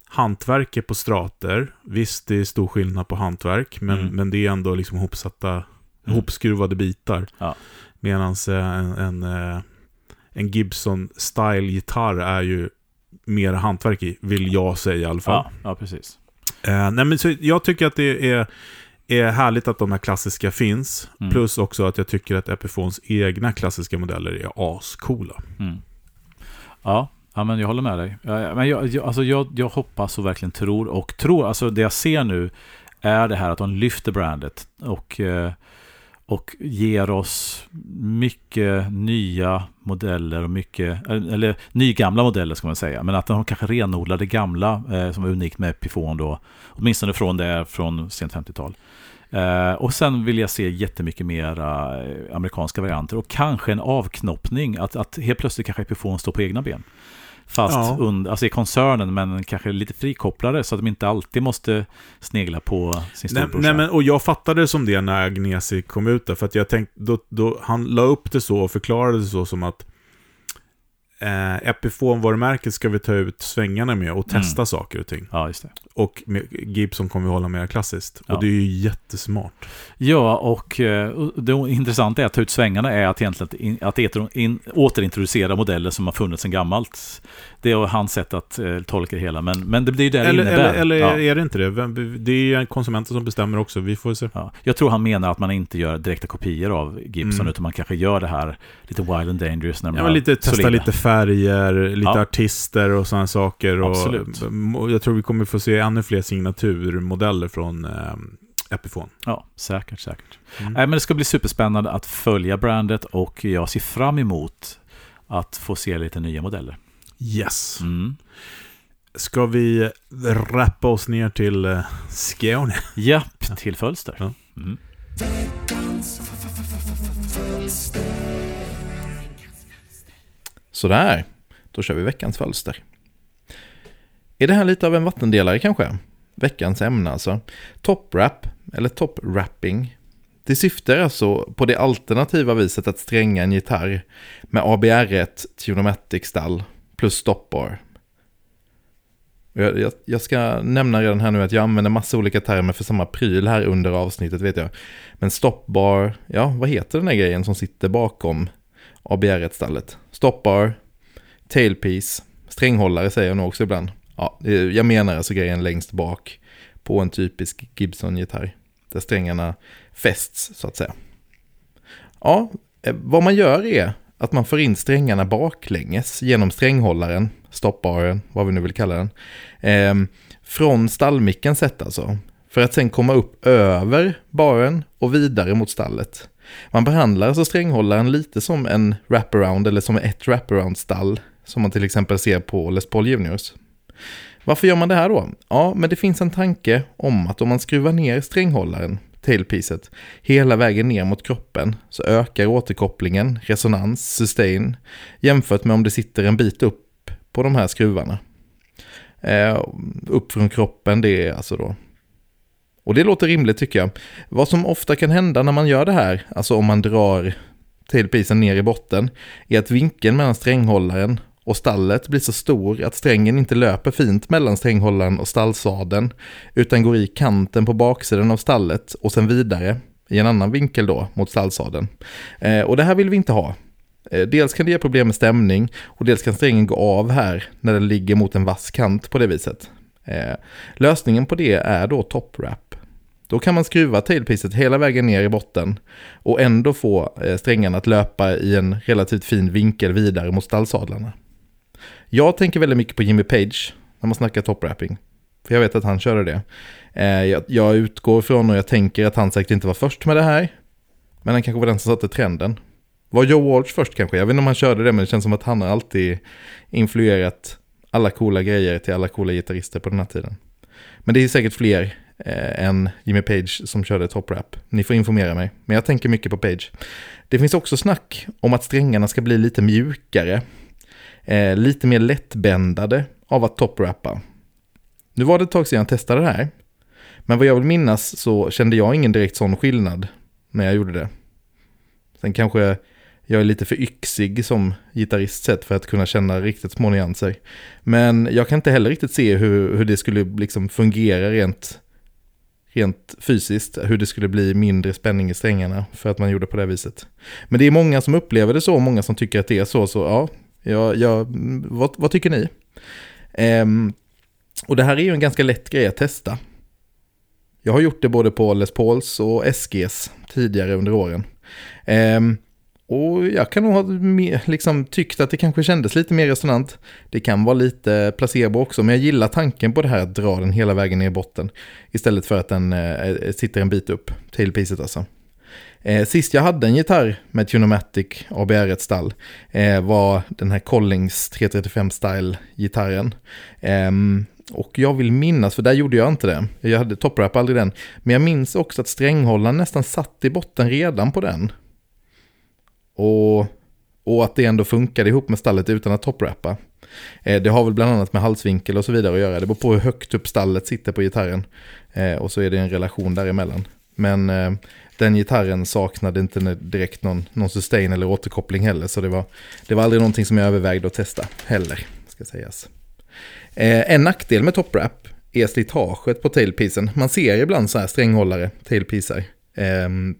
hantverket på strater, visst det är stor skillnad på hantverk, men det är ändå liksom hopskruvade bitar. Ja. Medan en Gibson-style-gitarr är ju mer hantverk i, vill jag säga i alla fall. Ja, precis. Nej, men så jag tycker att det är härligt att de här klassiska finns, plus också att jag tycker att Epiphones egna klassiska modeller är ascoola. Ja, men jag håller med dig. Men jag hoppas och verkligen tror, alltså det jag ser nu är det här att de lyfter brandet och ger oss mycket nya modeller och mycket, eller nygamla modeller ska man säga, men att de kanske renodlar det gamla som var unikt med Epiphone då, åtminstone från sent 50-tal. Och sen vill jag se jättemycket mera amerikanska varianter och kanske en avknoppning att helt plötsligt kanske Epiphone står på egna ben. Fast alltså i koncernen, men kanske lite frikopplade så att de inte alltid måste snegla på sin storbrorsa. Nej, men och jag fattade det som det när Agnesi kom ut där, för att jag tänkte då han la upp det så och förklarade det så som att Epiphone-varumärket ska vi ta ut svängarna med och testa saker och ting. Ja, just det. Och Gibson kommer vi hålla mer klassiskt. Ja. Och det är ju jättesmart. Ja, och det intressanta är att ta ut svängarna är att egentligen att återintroducera modeller som har funnits sedan gammalt. Det är hans sätt att tolka det hela. Men det blir ju det eller är det inte det? Det är ju konsumenten som bestämmer också. Vi får se. Ja. Jag tror han menar att man inte gör direkta kopior av Gibson, utan man kanske gör det här lite wild and dangerous. När man testa lite färger, lite artister och sådana saker. Och jag tror vi kommer få se ännu fler signaturmodeller från Epiphone. Ja, säkert, säkert. Men det ska bli superspännande att följa brandet och jag ser fram emot att få se lite nya modeller. Yes. Mm. Ska vi rappa oss ner till Skåne? Japp, till Fölster. Ja. Mm. Sådär, då kör vi veckans Fölster. Är det här lite av en vattendelare kanske? Veckans ämne alltså. Top-rap eller top-rapping. Det syftar alltså på det alternativa viset att stränga en gitarr med ABR1, Tunomatic-stall plus stoppbar. Jag ska nämna redan här nu att jag använder massa olika termer för samma pryl här under avsnittet, vet jag. Men stoppbar, ja, vad heter den här grejen som sitter bakom ABR1-stallet? Stoppbar, tailpiece, stränghållare säger jag nog också ibland. Ja, jag menar alltså grejen längst bak på en typisk Gibson-gitarr där strängarna fästs så att säga. Ja, vad man gör är att man får in strängarna baklänges genom stränghållaren, stoppbaren, vad vi nu vill kalla den, från stallmicken sett alltså, för att sen komma upp över baren och vidare mot stallet. Man behandlar alltså stränghållaren lite som en wraparound eller som ett wraparound-stall som man till exempel ser på Les Paul Juniors. Varför gör man det här då? Ja, men det finns en tanke om att om man skruvar ner stränghållaren, tailpiecet, hela vägen ner mot kroppen så ökar återkopplingen, resonans, sustain jämfört med om det sitter en bit upp på de här skruvarna. Upp från kroppen, det är alltså då. Och det låter rimligt tycker jag. Vad som ofta kan hända när man gör det här, alltså om man drar tailpiecen ner i botten, är att vinkeln mellan stränghållaren och stallet blir så stor att strängen inte löper fint mellan stränghållaren och stallsadeln utan går i kanten på baksidan av stallet och sen vidare i en annan vinkel då mot stallsadeln. Och det här vill vi inte ha. Dels kan det ge problem med stämning och dels kan strängen gå av här när den ligger mot en vass kant på det viset. Lösningen på det är då top-wrap. Då kan man skruva tailpiecet hela vägen ner i botten och ändå få strängarna att löpa i en relativt fin vinkel vidare mot stallsadlarna. Jag tänker väldigt mycket på Jimmy Page när man snackar top-rapping. För jag vet att han körde det. Jag utgår från och jag tänker att han säkert inte var först med det här. Men han kanske var den som satte trenden. Var Joe Walsh först kanske? Jag vet inte om han körde det, men det känns som att han har alltid influerat alla coola grejer till alla coola gitarrister på den här tiden. Men det är säkert fler än Jimmy Page som körde top-rap. Ni får informera mig. Men jag tänker mycket på Page. Det finns också snack om att strängarna ska bli lite mjukare. Lite mer lättbändade av att top-rappa. Nu var det ett tag sedan jag testade det här. Men vad jag vill minnas så kände jag ingen direkt sån skillnad när jag gjorde det. Sen kanske jag är lite för yxig som gitarrist sett för att kunna känna riktigt små nyanser. Men jag kan inte heller riktigt se hur det skulle liksom fungera rent fysiskt, hur det skulle bli mindre spänning i strängarna för att man gjorde på det här viset. Men det är många som upplever det så, många som tycker att det är så, ja. Vad tycker ni? Och det här är ju en ganska lätt grej att testa. Jag har gjort det både på Les Pauls och SGs tidigare under åren. Och jag kan nog ha liksom tyckt att det kanske kändes lite mer resonant. Det kan vara lite placebo också, men jag gillar tanken på det här att dra den hela vägen ner i botten istället för att den sitter en bit upp, tailpiecet alltså. Sist jag hade en gitarr med Tunomatic ABR1-stall var den här Collings 335-style-gitarren. Och jag vill minnas, för där gjorde jag inte det. Jag hade top-wrap aldrig den. Men jag minns också att stränghållaren nästan satt i botten redan på den. Och att det ändå funkade ihop med stallet utan att top-wrappa. Det har väl bland annat med halsvinkel och så vidare att göra. Det beror på hur högt upp stallet sitter på gitarren. Och så är det en relation däremellan. Men den gitarren saknade inte direkt någon sustain eller återkoppling heller. Så det var aldrig någonting som jag övervägde att testa heller, ska sägas. En nackdel med top-wrap är slitaget på tailpiecen. Man ser ibland så här stränghållare, tailpiecer,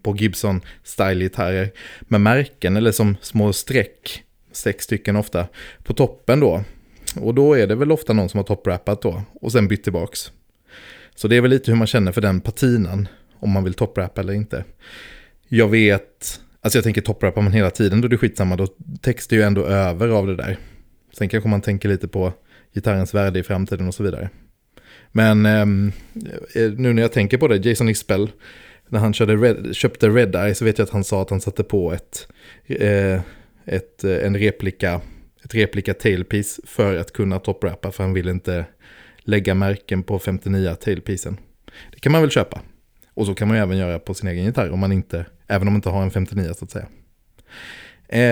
på Gibson-style-gitarrer med märken eller som små streck, 6 stycken ofta, på toppen då. Och då är det väl ofta någon som har top-wrapat då och sen bytt tillbaks. Så det är väl lite hur man känner för den patinan. Om man vill top-rappa eller inte. Jag vet. Alltså jag tänker top-rappa man hela tiden. Då är det skitsamma. Då textar ju ändå över av det där. Sen kanske man tänker lite på gitarrens värde i framtiden och så vidare. Men nu när jag tänker på det, Jason Isbell, när han köpte Red Eye, så vet jag att han sa att han satte på en replika tailpiece för att kunna toprappa, för han ville inte lägga märken på 59 tailpiecen. Det kan man väl köpa. Och så kan man ju även göra på sin egen gitarr även om man inte har en 59 så att säga.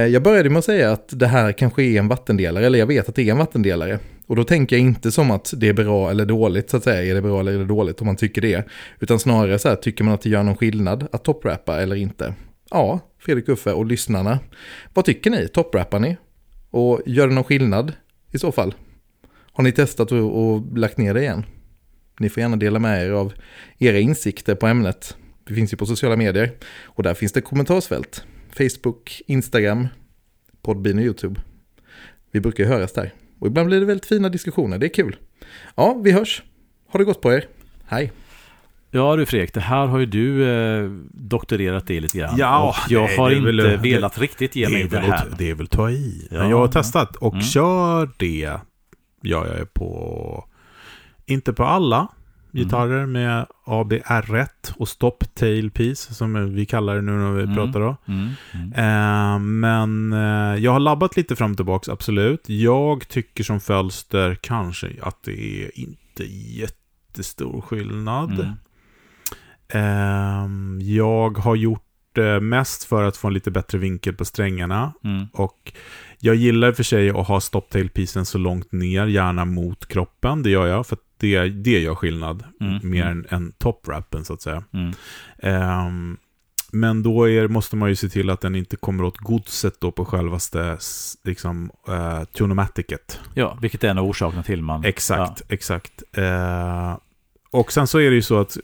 Jag började med att säga att det här kanske är en vattendelare, eller jag vet att det är en vattendelare. Och då tänker jag inte som att det är bra eller dåligt så att säga, är det bra eller är det dåligt om man tycker det. Utan snarare så här, tycker man att det gör någon skillnad att topprappa eller inte? Ja, Fredrik Uffe och lyssnarna, vad tycker ni? Topprappar ni? Och gör det någon skillnad i så fall? Har ni testat och lagt ner det igen? Ni får gärna dela med er av era insikter på ämnet. Vi finns ju på sociala medier och där finns det kommentarsfält. Facebook, Instagram, Podbean och YouTube. Vi brukar höras där. Och ibland blir det väldigt fina diskussioner, det är kul. Ja, vi hörs. Ha det gott på er. Hej. Ja du Fredrik, det här har ju du doktorerat det lite grann. Ja, och jag har inte velat riktigt ge mig det här. Det är väl ta i. Ja, men jag har testat och kör det. Ja, jag är på... Inte på alla gitarrer med ABR1 och stop tailpiece som vi kallar det nu när vi pratar då. Men jag har labbat lite fram och tillbaka, absolut. Jag tycker som Fölster kanske att det är inte jättestor skillnad. Jag har gjort mest för att få en lite bättre vinkel på strängarna och jag gillar för sig att ha stop tailpiecen så långt ner, gärna mot kroppen, det gör jag för att det gör skillnad mer än toprappen så att säga. Men då måste man ju se till att den inte kommer åt godset då på självaste liksom tonomaticet. Ja, vilket är en av orsakerna till man. Exakt. Och sen så är det ju så att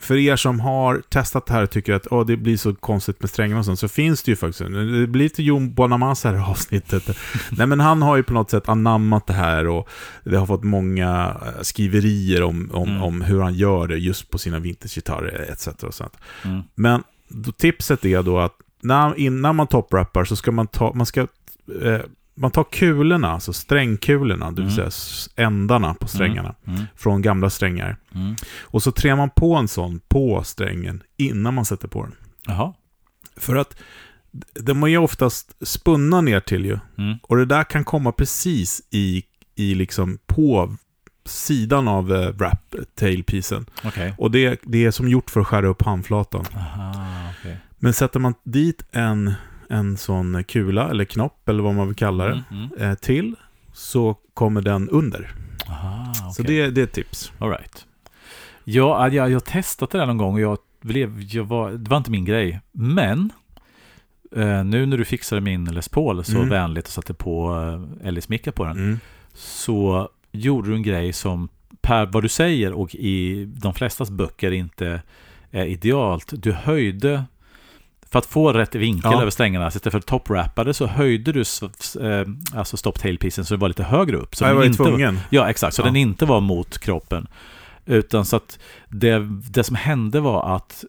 för er som har testat det här och tycker att det blir så konstigt med strängarna och sånt, så finns det ju faktiskt, det blir lite Joe Bonamassa här avsnittet. Nej, men han har ju på något sätt anammat det här och det har fått många skriverier om hur han gör det just på sina vintagegitarrer etc. och sånt. Men då, tipset är då att innan man toprappar så ska man ta kulorna, alltså strängkulorna, det vill säga ändarna på strängarna från gamla strängar. Och så trär man på en sån på strängen innan man sätter på den. Jaha. För att de är ju oftast spunna ner till ju. Och det där kan komma precis i liksom på sidan av wrap tailpiecen. Okay. Och det är som gjort för att skära upp handflatan. Aha, okay. Men sätter man dit en sån kula eller knopp eller vad man vill kalla det till, så kommer den under. Aha, okay. Så det är ett tips. All right. Jag testat det där någon gång och det var inte min grej. Men nu när du fixade min Les Paul så vänligt och satte på Ellis micka på den så gjorde du en grej som per vad du säger och i de flestas böcker inte är idealt. Du höjde för att få rätt vinkel över strängarna, så istället för toprappade så höjde du alltså stop tailpiecen så det var lite högre upp. Så jag var tvungen. Ja, exakt. Så den inte var mot kroppen. Utan så att det som hände var att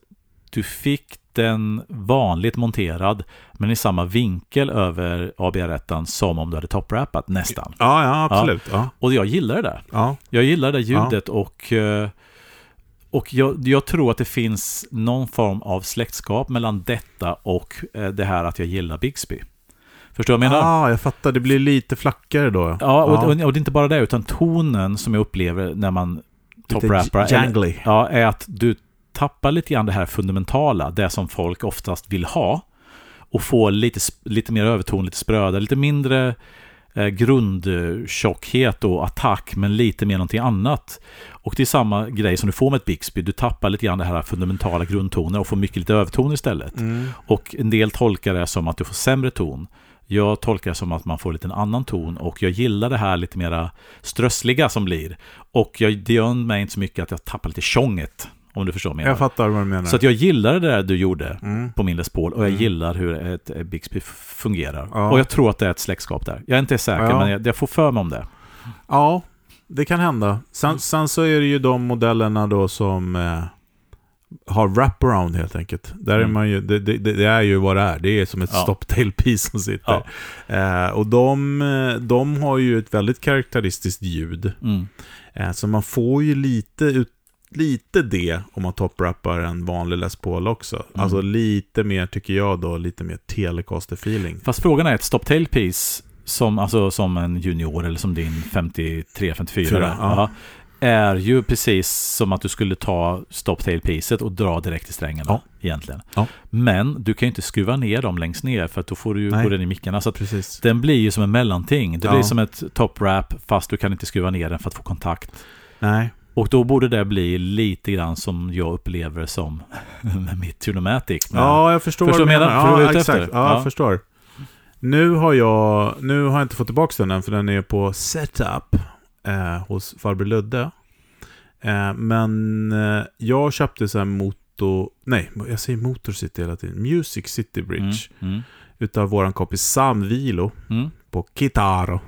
du fick den vanligt monterad men i samma vinkel över ABR-rättan som om du hade toprappat nästan. Ja, absolut. Ja. Och jag gillar det där. Ja. Jag gillar det ljudet och jag tror att det finns någon form av släktskap mellan detta och det här att jag gillar Bigsby. Förstår du vad jag menar? Ja, jag fattar. Det blir lite flackare då. Ja, och det är inte bara det, utan tonen som jag upplever när man toprappar är att du tappar lite grann det här fundamentala, det som folk oftast vill ha, och får lite mer överton, lite spröda, lite mindre grundtjockhet och attack, men lite mer någonting annat. Och det är samma grej som du får med ett Bigsby. Du tappar lite grann det här fundamentala grundtoner och får mycket lite överton istället. Och en del tolkar det som att du får sämre ton. Jag tolkar det som att man får lite en annan ton, och jag gillar det här lite mera strössliga som blir. Och det gör mig inte så mycket att jag tappar lite tjonget, om du förstår vad jag menar. Jag fattar vad du menar. Så att jag gillar det där du gjorde på min Les Paul, och jag gillar hur ett Bigsby fungerar. Ja. Och jag tror att det är ett släktskap där. Jag är inte säker, men jag får för mig om det. Ja, det kan hända. Sen så är det ju de modellerna då som har wraparound helt enkelt. Där är man ju, det är ju vad det är. Det är som ett stopptailpiece som sitter. Ja. Och de har ju ett väldigt karaktäristiskt ljud. Mm. Så man får ju lite det om man topprappar en vanlig Les Paul också. Mm. Alltså lite mer, tycker jag då, lite mer Telecaster-feeling. Fast frågan är, ett stopptailpiece som en junior eller som din 53-54 är ju precis som att du skulle ta stopptailpiecet och dra direkt i strängarna egentligen. Ja. Men du kan ju inte skruva ner dem längst ner för att då får du ju gå den i mickarna. Så att den blir ju som en mellanting. Det blir som ett top-wrap fast du kan inte skruva ner den för att få kontakt. Nej. Och då borde det bli lite grann som jag upplever som med mitt Tunomatic. Men, ja, jag förstår vad du menar. Ja, exakt. Ja, jag förstår. Nu har jag inte fått tillbaka den än för den är på setup hos farbror Ludde. Men jag köpte så här jag säger Motor City hela tiden. Music City Bridge. Utav våran kompis Sam Vilo på Kitaro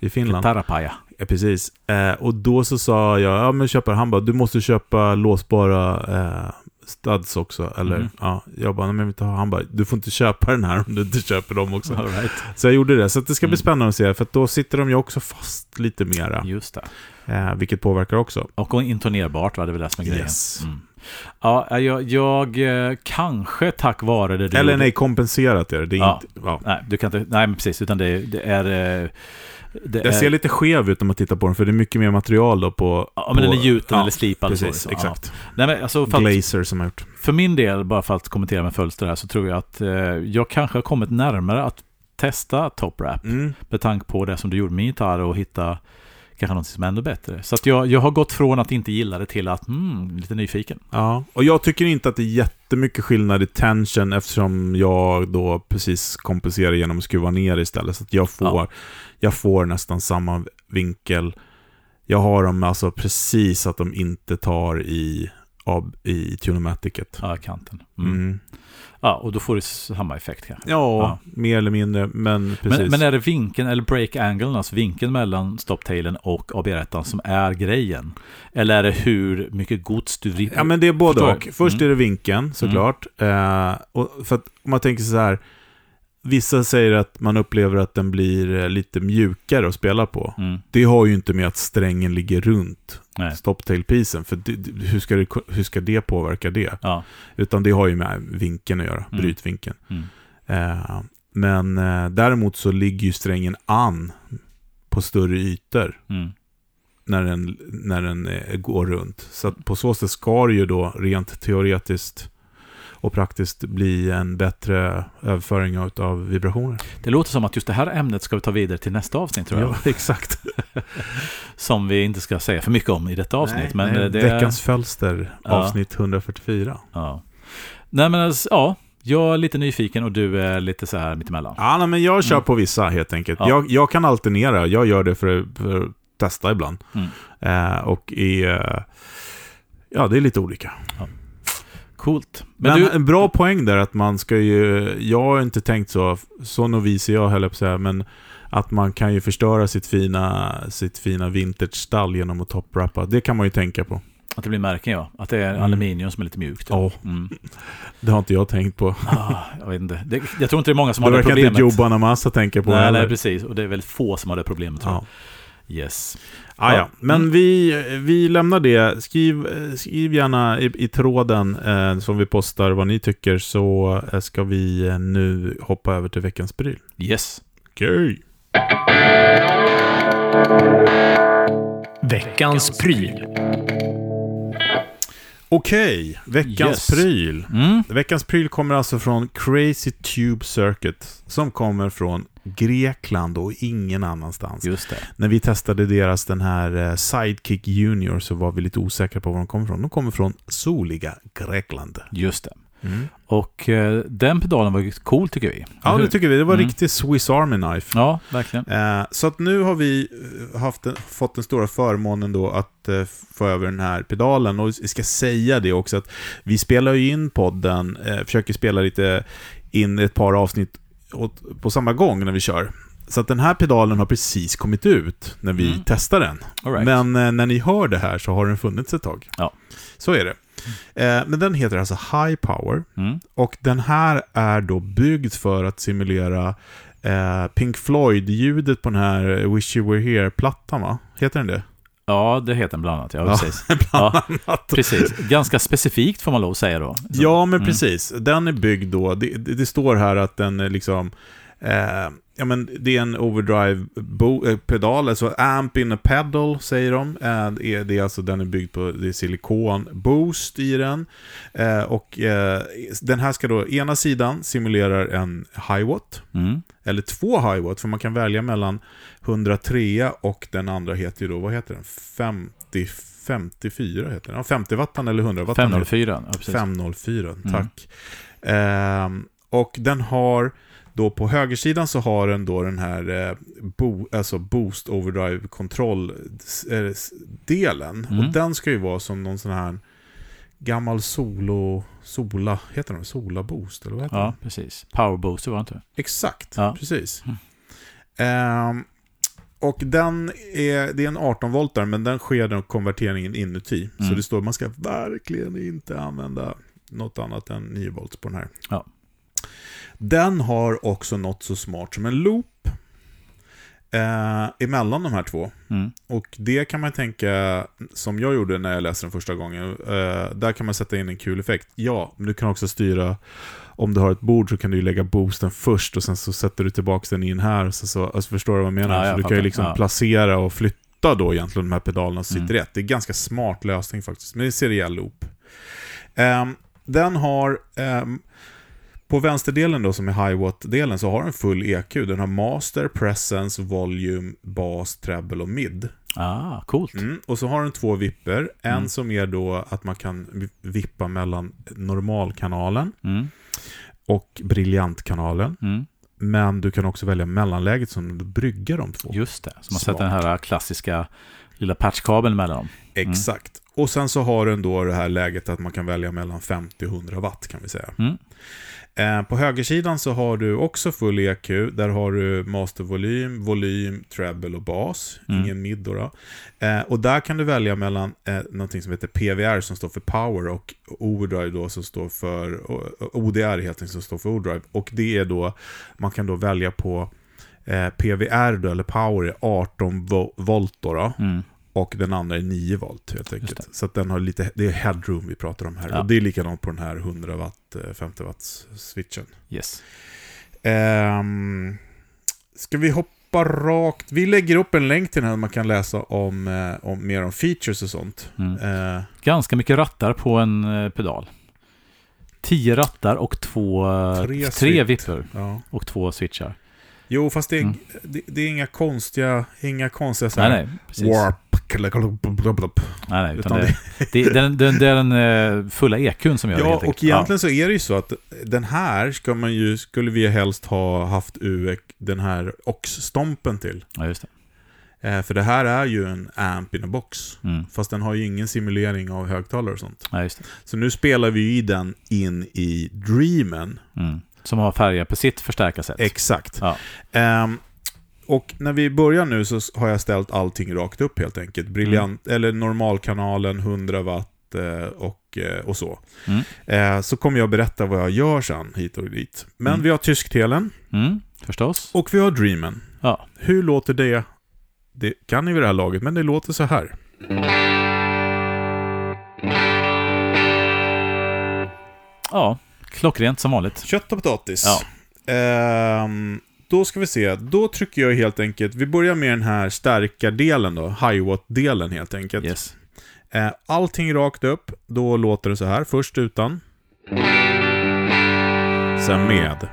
i Finland. Kitarapaja. Precis. Och då så sa jag, ja men köper han bara, du måste köpa låsbara studs också eller jag bara, men inte han bara, du får inte köpa den här om du inte köper dem också. All right. Så jag gjorde det, så att det ska bli spännande att se, för att då sitter de ju också fast lite mera. Just det. Vilket påverkar också. Och intonerbart var det väl det som är grejen. Yes. Mm. Ja, jag kanske tack vare det. Eller nej, kompenserat är det. Nej, du kan inte. Nej, men precis, utan det ser lite skev ut när man tittar på den, för det är mycket mer material då på... Ja, men den är gjuten eller slipad. Precis, exakt. Nej, men alltså, glazer som har gjort. För min del, bara för att kommentera med Fölster här, så tror jag att jag kanske har kommit närmare att testa top wrap med tanke på det som du gjorde med gitarr och hitta kanske något som är ändå bättre. Så att jag har gått från att inte gilla det till att lite nyfiken. Ja, och jag tycker inte att det är jättemycket skillnad i tension eftersom jag då precis kompenserar genom att skruva ner istället. Så att jag får nästan samma vinkel. Jag har dem alltså precis att de inte tar i tunomaticet. Ja, kanten. Mm. Ja, och då får du samma effekt kanske. Ja, mer eller mindre, men precis. Men är det vinkeln eller break anglen, alltså vinkeln mellan stopptailen och AB-rättan som är grejen? Eller är det hur mycket gods du vrider? Ja, men det är både och. Först är det vinkeln, såklart. Och för att om man tänker så här, vissa säger att man upplever att den blir lite mjukare att spela på. Det har ju inte med att strängen ligger runt stopptailpisen, för hur ska det påverka det? Ja. Utan det har ju med vinkeln att göra, brytvinkeln. Men däremot så ligger ju strängen an på större ytor när den går runt. Så att på så sätt ska det ju då rent teoretiskt och praktiskt bli en bättre överföring av vibrationer. Det låter som att just det här ämnet ska vi ta vidare till nästa avsnitt, tror jag. Ja, exakt. Som vi inte ska säga för mycket om i detta avsnitt. Nej, men det är... Veckans Fölster, avsnitt 144. Ja. Nej, men alltså, jag är lite nyfiken och du är lite så här mittemellan. Ja, nej, men jag kör på vissa helt enkelt. Ja. Jag kan alternera. Jag gör det för att testa ibland. Och det är lite olika. Ja. Coolt. Men en bra poäng där att man ska ju, jag har inte tänkt så novis jag heller på så här, men att man kan ju förstöra sitt fina vintage-stall genom att topwrappa. Det kan man ju tänka på. Att det blir märken, att det är aluminium som är lite mjukt. Det har inte jag tänkt på. Jag vet inte. Jag tror inte det är många som har det problemet. Det verkar inte Joe Bonamassa tänka på. Nej, precis. Och det är väl få som har det problemet, tror jag. Yes. Ja. Men vi lämnar det. Skriv gärna i tråden som vi postar vad ni tycker, så ska vi nu hoppa över till veckans pryl. Yes. Okay. Veckans pryl. Okej, veckans pryl. Veckans pryl kommer alltså från Crazy Tube Circuits, som kommer från Grekland och ingen annanstans. Just det. När vi testade deras den här Sidekick Junior så var vi lite osäkra på var de kommer från. De kommer från soliga Grekland. Just det. Och den pedalen var cool, tycker vi. Ja, det tycker vi. Det var riktigt Swiss Army Knife. Ja, verkligen. Så att nu har vi fått den stora förmånen då att få över den här pedalen. Och vi ska säga det också att vi spelar ju in podden, försöker spela lite in ett par avsnitt på samma gång när vi kör. Så att den här pedalen har precis kommit ut när vi testar den. All right. Men när ni hör det här så har den funnits ett tag. Ja. Så är det. Men den heter alltså High Power. Mm. Och den här är då byggd för att simulera Pink Floyd-ljudet på den här Wish You Were Here-plattan, va? Heter den det? Ja, det heter den bland annat. Ja, precis. Precis. Ganska specifikt får man lov att säga då. Så. Ja, men precis. Den är byggd då. Det står här att den liksom... ja, men det är en overdrive-pedal, alltså amp in a pedal, säger de. Det är alltså, den är byggd på, det är silikon-boost i den. Och den här ska då, ena sidan simulerar en hi-watt, eller två hi-watt, för man kan välja mellan 103 och den andra heter ju då, vad heter den? 54 heter den. 50-wattan eller 100-wattan? 504, ja, precis. 504, tack. Och den har... Då på högersidan så har den då den här alltså boost overdrive kontroll delen och den ska ju vara som någon sån här gammal sola heter den, sola boost eller vad heter den? Precis. Power boost var det inte. Exakt, precis. Och det är en 18 volt där, men den sker den konverteringen inuti. Så det står man ska verkligen inte använda något annat än 9 volt på den här. Ja. Den har också något så smart som en loop emellan de här två. Och det kan man tänka, som jag gjorde när jag läste den första gången, där kan man sätta in en kul effekt. Ja, men du kan också styra, om du har ett bord så kan du lägga boosten först och sen så sätter du tillbaka den in här. Så, alltså, förstår du vad jag menar? Ja, du kan ju liksom placera och flytta då egentligen de här pedalerna sitter rätt. Det är en ganska smart lösning faktiskt, men det är seriell loop. Den har... På vänsterdelen då, som är hi-watt-delen, så har den full EQ. Den har master, presence, volume, bas, treble och mid. Ah, coolt. Och så har den två vipper. En som är då att man kan vippa mellan normalkanalen och briljantkanalen. Men du kan också välja mellanläget som du brygger de två. Just det, så man sätter den här klassiska lilla patchkabeln mellan dem. Exakt. Och sen så har den då det här läget att man kan välja mellan 50 och 100 watt kan vi säga. På högersidan så har du också full EQ. Där har du mastervolym, volym, treble och bas. Ingen mid då. Och där kan du välja mellan någonting som heter PVR som står för power och overdrive då som står för ODR helt enkelt som står för overdrive. Och det är då, man kan då välja på PVR då, eller power är 18 volt då. Och den andra är 9 volt helt enkelt. Så att den har lite, det är headroom vi pratar om här. Ja. Och det är likadant på den här 100 watt, 50 watts switchen. Yes. Ska vi hoppa rakt? Vi lägger upp en länk till den här där man kan läsa om mer om features och sånt. Ganska mycket rattar på en pedal. 10 rattar och tre vipper och 2 switchar. Jo, fast det är, det är inga konstiga så här. Nej, precis. Nej, utan det är den fulla EQ:n som gör det. Ja, och egentligen så är det ju så att den här skulle vi helst ha haft den här OX-stompen till. Ja, just det. För det här är ju en amp in a box. Fast den har ju ingen simulering av högtalare och sånt. Ja, just det. Så nu spelar vi ju den in i Dreamen. Som har färger på sitt förstärkarsätt. Exakt. Ja. Och när vi börjar nu så har jag ställt allting rakt upp helt enkelt. Briljant, eller normalkanalen, 100 watt och så. Så kommer jag berätta vad jag gör sen hit och dit. Men vi har tysktelen. Förstås. Och vi har Dreamen. Ja. Hur låter det? Det kan ni vid det här laget, men det låter så här. Ja. Klockrent som vanligt. Kött och potatis. Ja. Då ska vi se. Då trycker jag helt enkelt. Vi börjar med den här starka delen då. Hi-watt-delen helt enkelt. Yes. Allting rakt upp. Då låter det så här. Först utan. Sen med.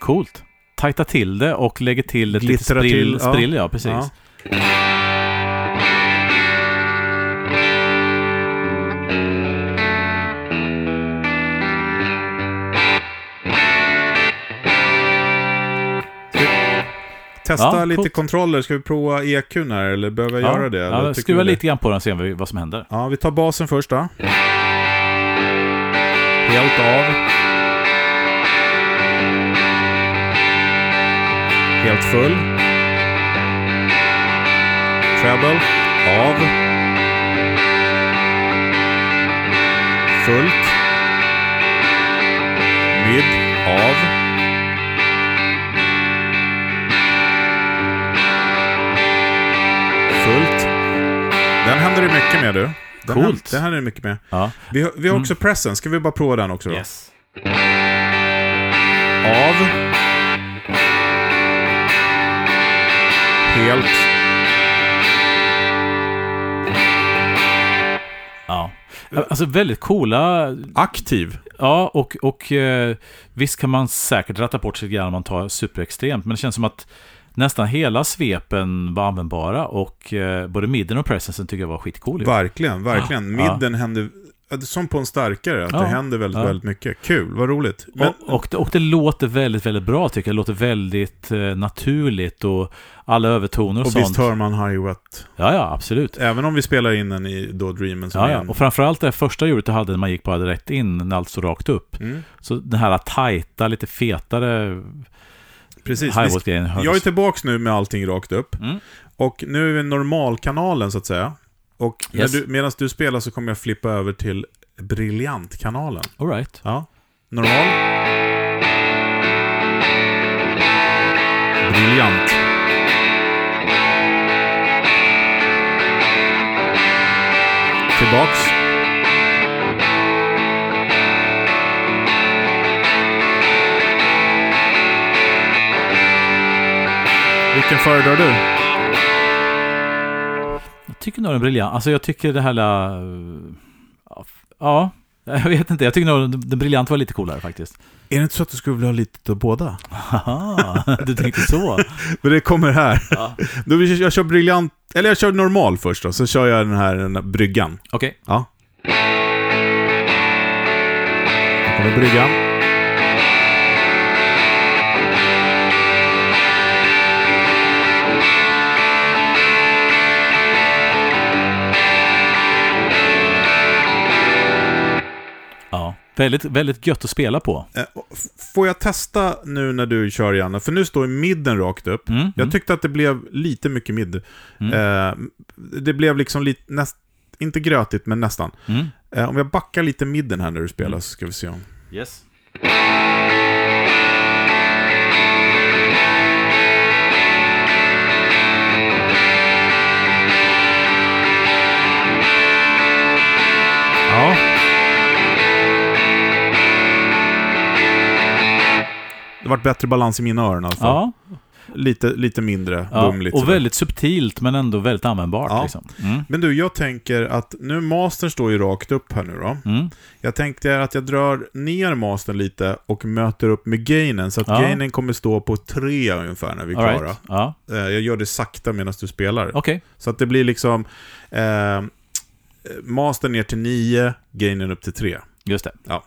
Coolt. Tajta till det och lägger till ett litet sprill. Ja, precis. Ja. Testa lite kontroller. Ska vi prova EQ här eller behöver jag göra det? Ja, skruva lite grann på den och se vad som händer. Ja, vi tar basen först då. helt av. Helt full. Treble. Av. Fullt. Mid. Av. Fullt. Den händer det mycket med, du. Coolt. Det här är mycket med. Ja. Vi har också pressen. Ska vi bara prova den också då? Yes. Av. Helt. Ja. Alltså väldigt coola. Aktiv. Ja, och visst kan man säkert ratta bort sig grann om man tar superextremt. Men det känns som att nästan hela svepen var användbara, och både midden och presensen tycker jag var skitcool. Verkligen, verkligen. Midden hände som på en starkare, att det hände väldigt, väldigt mycket. Kul, vad roligt. Men... Och det låter väldigt, väldigt bra tycker jag. Det låter väldigt naturligt, och alla övertoner och sånt. Och visst hör man High Wet. Ja, absolut. Även om vi spelar in den i då Dreamen. Ja. Och framförallt det första ljudet jag hade när man gick bara direkt in, när allt så rakt upp. Mm. Så den här tajta, lite fetare... Precis. Jag är tillbaks nu med allting rakt upp. Mm. Och nu är vi normalkanalen så att säga. Och medan du spelar så kommer jag flippa över till briljantkanalen. All right. Ja. Normal. Briljant. Tillbaks. Vilken föredrar du? Jag tycker nog den är briljant. Alltså jag tycker det här... Ja, jag vet inte. Jag tycker nog den briljant var lite coolare faktiskt. Är det inte så att du skulle vilja ha lite av båda? Aha, du tänkte så. Men det kommer här. Ja. Jag kör briljant... Eller jag kör normal först då. Sen kör jag den här bryggan. Okej. Okay. Ja. Här kommer bryggan. Väldigt, väldigt gött att spela på. Får jag testa nu när du kör igen? För nu står midden rakt upp. Jag tyckte att det blev lite mycket midd. Det blev liksom lite, inte grötigt men nästan. Om jag backar lite midden här när du spelar så ska vi se om. Yes. Ja. Det har varit bättre balans i mina öron alltså. Ja. Lite mindre bumligt. Och väldigt subtilt men ändå väldigt användbart liksom. Men du, jag tänker att nu mastern står ju rakt upp här nu då. Jag tänkte att jag drar ner mastern lite och möter upp med gainen. Så att gainen kommer stå på 3 ungefär när vi är klara. Ja. Jag gör det sakta medan du spelar. Okay. Så att det blir liksom mastern ner till 9, gainen upp till 3. Just det. Ja.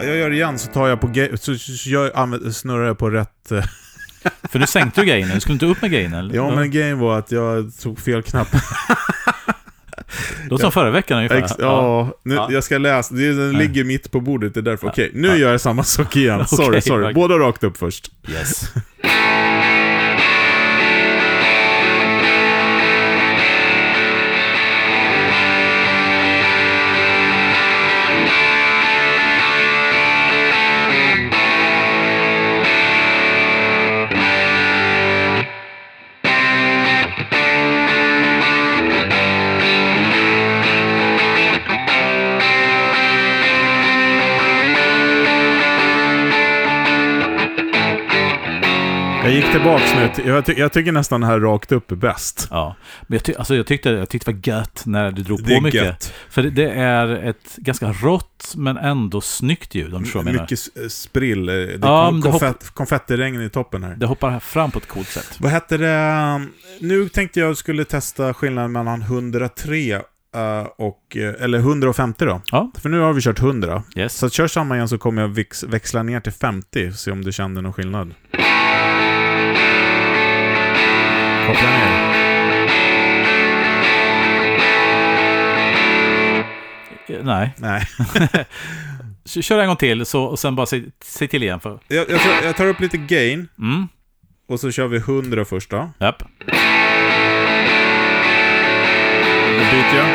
Jag gör det igen, så tar jag på snurrar jag på rätt. För du sänkte ju gainen, du skulle inte upp med gainen. Ja, men gain var att jag tog fel knapp. Då som förra veckan ungefär. Jag ska läsa, den ligger mitt på bordet, det är därför. Okej, nu gör jag samma sak igen. Sorry. Båda rakt upp först. Yes. Jag gick tillbaks nu. Jag tycker nästan det här rakt upp är bäst. Ja. Men jag tyckte det var gött när du drog på mycket. Gött. För det är ett ganska rått men ändå snyggt ljud, om du menar. Mycket sprill. Det konfettiregn i toppen här. Det hoppar fram på ett coolt sätt. Vad heter det? Nu tänkte jag skulle testa skillnaden mellan 103 Eller 150 då. Ja. För nu har vi kört 100. Yes. Så kör samma igen, så kommer jag växla ner till 50. Se om du känner någon skillnad. Koppla ner. Nej. Kör en gång till så, och sen bara se till igen för. Jag tar upp lite gain. Mm. Och så kör vi 100 först då. Japp. Då byter jag.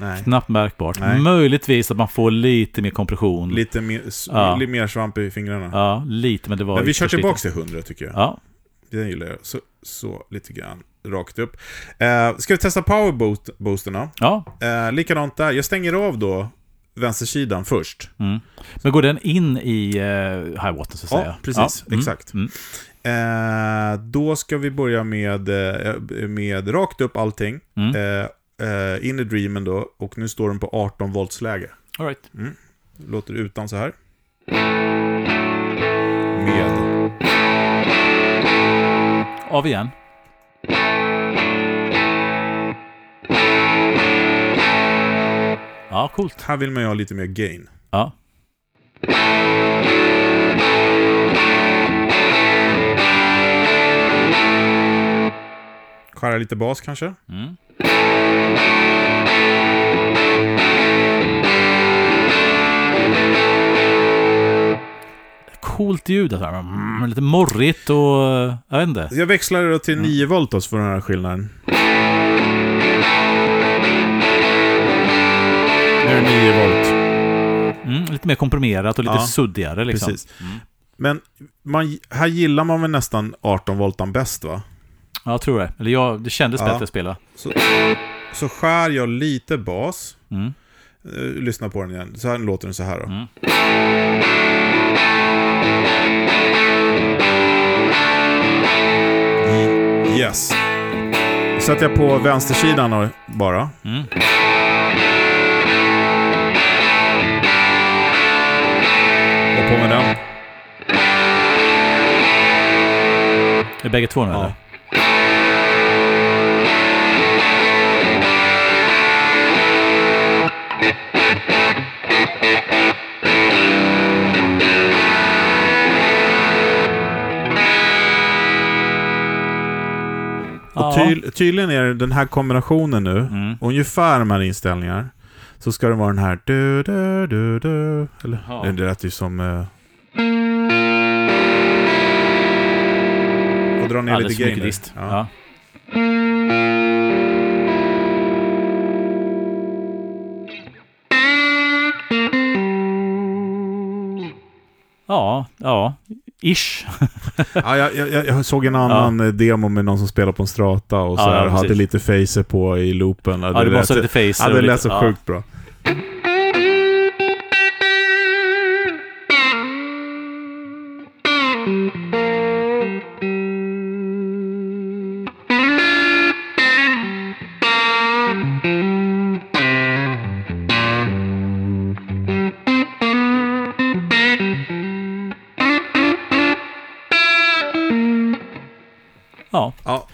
Nej. Knappt märkbart. Nej. Möjligtvis att man får lite mer kompression. Lite mer svamp i fingrarna. Ja, lite, men det var. Men vi kör tillbaka till 100 tycker jag. Ja. Den gillar jag. Så lite grann rakt upp. Ska vi testa powerboosterna? Ja. Likadant där. Jag stänger av då vänstersidan först. Mm. Men går den in i highwater så att säga? Precis. Ja. Exakt. Mm. Då ska vi börja med rakt upp allting. Mm. In i dreamen då. Och nu står den på 18 volts läge. All right. Mm. Låter utan så här. Med. Av igen. Ja, coolt. Här vill man ju ha lite mer gain. Ja. Skära lite bas kanske. Mm. Coolt ljud alltså. Lite morrigt och jag vet inte. Jag växlar då till 9 volt för den här skillnaden. Nu är det 9 volt. Lite mer komprimerat och lite suddigare liksom. Precis. Mm. Men här gillar man väl nästan 18 voltan bäst va? Ja, jag tror det. Eller det kändes bättre att spela. Så skär jag lite bas. Mm. Lyssna på den igen. Så här låter den så här då. Mm. Yes. Sätter jag på vänstersidan bara. Mm. Och på med den. Är bägge två nu eller? Och tydligen är den här kombinationen nu ungefär med inställningar så ska det vara den här du eller det lät ju som och dra ner lite gain. Ja. Ja. Ish. Jag såg en annan demo med någon som spelade på en strata och så hade lite facer på i loopen. Ja, det var så lite facer. Ja, det lät så sjukt bra.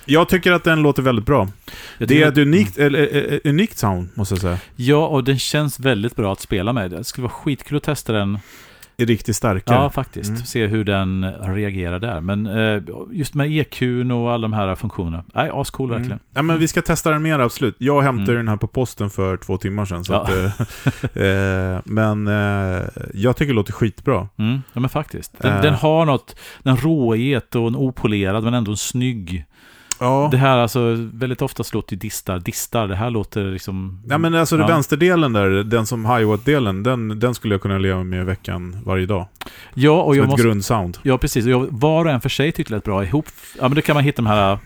Jag tycker att den låter väldigt bra. Det är ett unikt sound, måste jag säga. Ja, och den känns väldigt bra att spela med. Det skulle vara skitkul att testa den. Är riktigt starkare. Ja, faktiskt. Se hur den reagerar där. Men just med EQ:n och alla de här funktionerna. Nej, ascool verkligen. Ja, men vi ska testa den mer, absolut. Jag hämtade den här på posten för 2 timmar sedan. Så att, men jag tycker det låter skitbra. Ja, men faktiskt. Den har något, den råhet och en opolerad, men ändå en snygg. Ja. Det här alltså väldigt ofta låter ju distar. Det här låter liksom. Ja, men alltså den vänsterdelen där, den som hi-hat-delen, den skulle jag kunna leva med i veckan varje dag. Ja, och som jag ett grundsound. Ja, precis. Och var och en för sig tyckte det lät bra ihop. Ja, men då kan man hitta de här.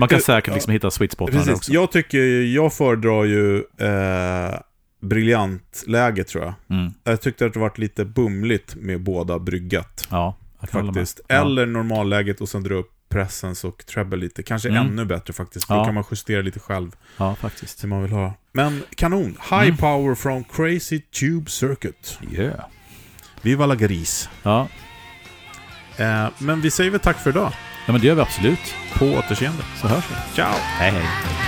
Man kan säkert liksom hitta sweet spotarna där också. Jag föredrar ju briljant läge tror jag. Jag tyckte att det varit lite bumligt med båda bryggat. Ja, faktiskt. Eller normalläget och sen dra upp presence och treble lite. Kanske ännu bättre faktiskt. Då kan man justera lite själv. Ja, faktiskt. Som man vill ha. Men kanon. High power from Crazy Tube Circuit. Yeah. Viva la gris. Ja. Men vi säger väl tack för idag. Ja, men det gör vi absolut. På återseende, så hörs vi. Ciao. Hej hej.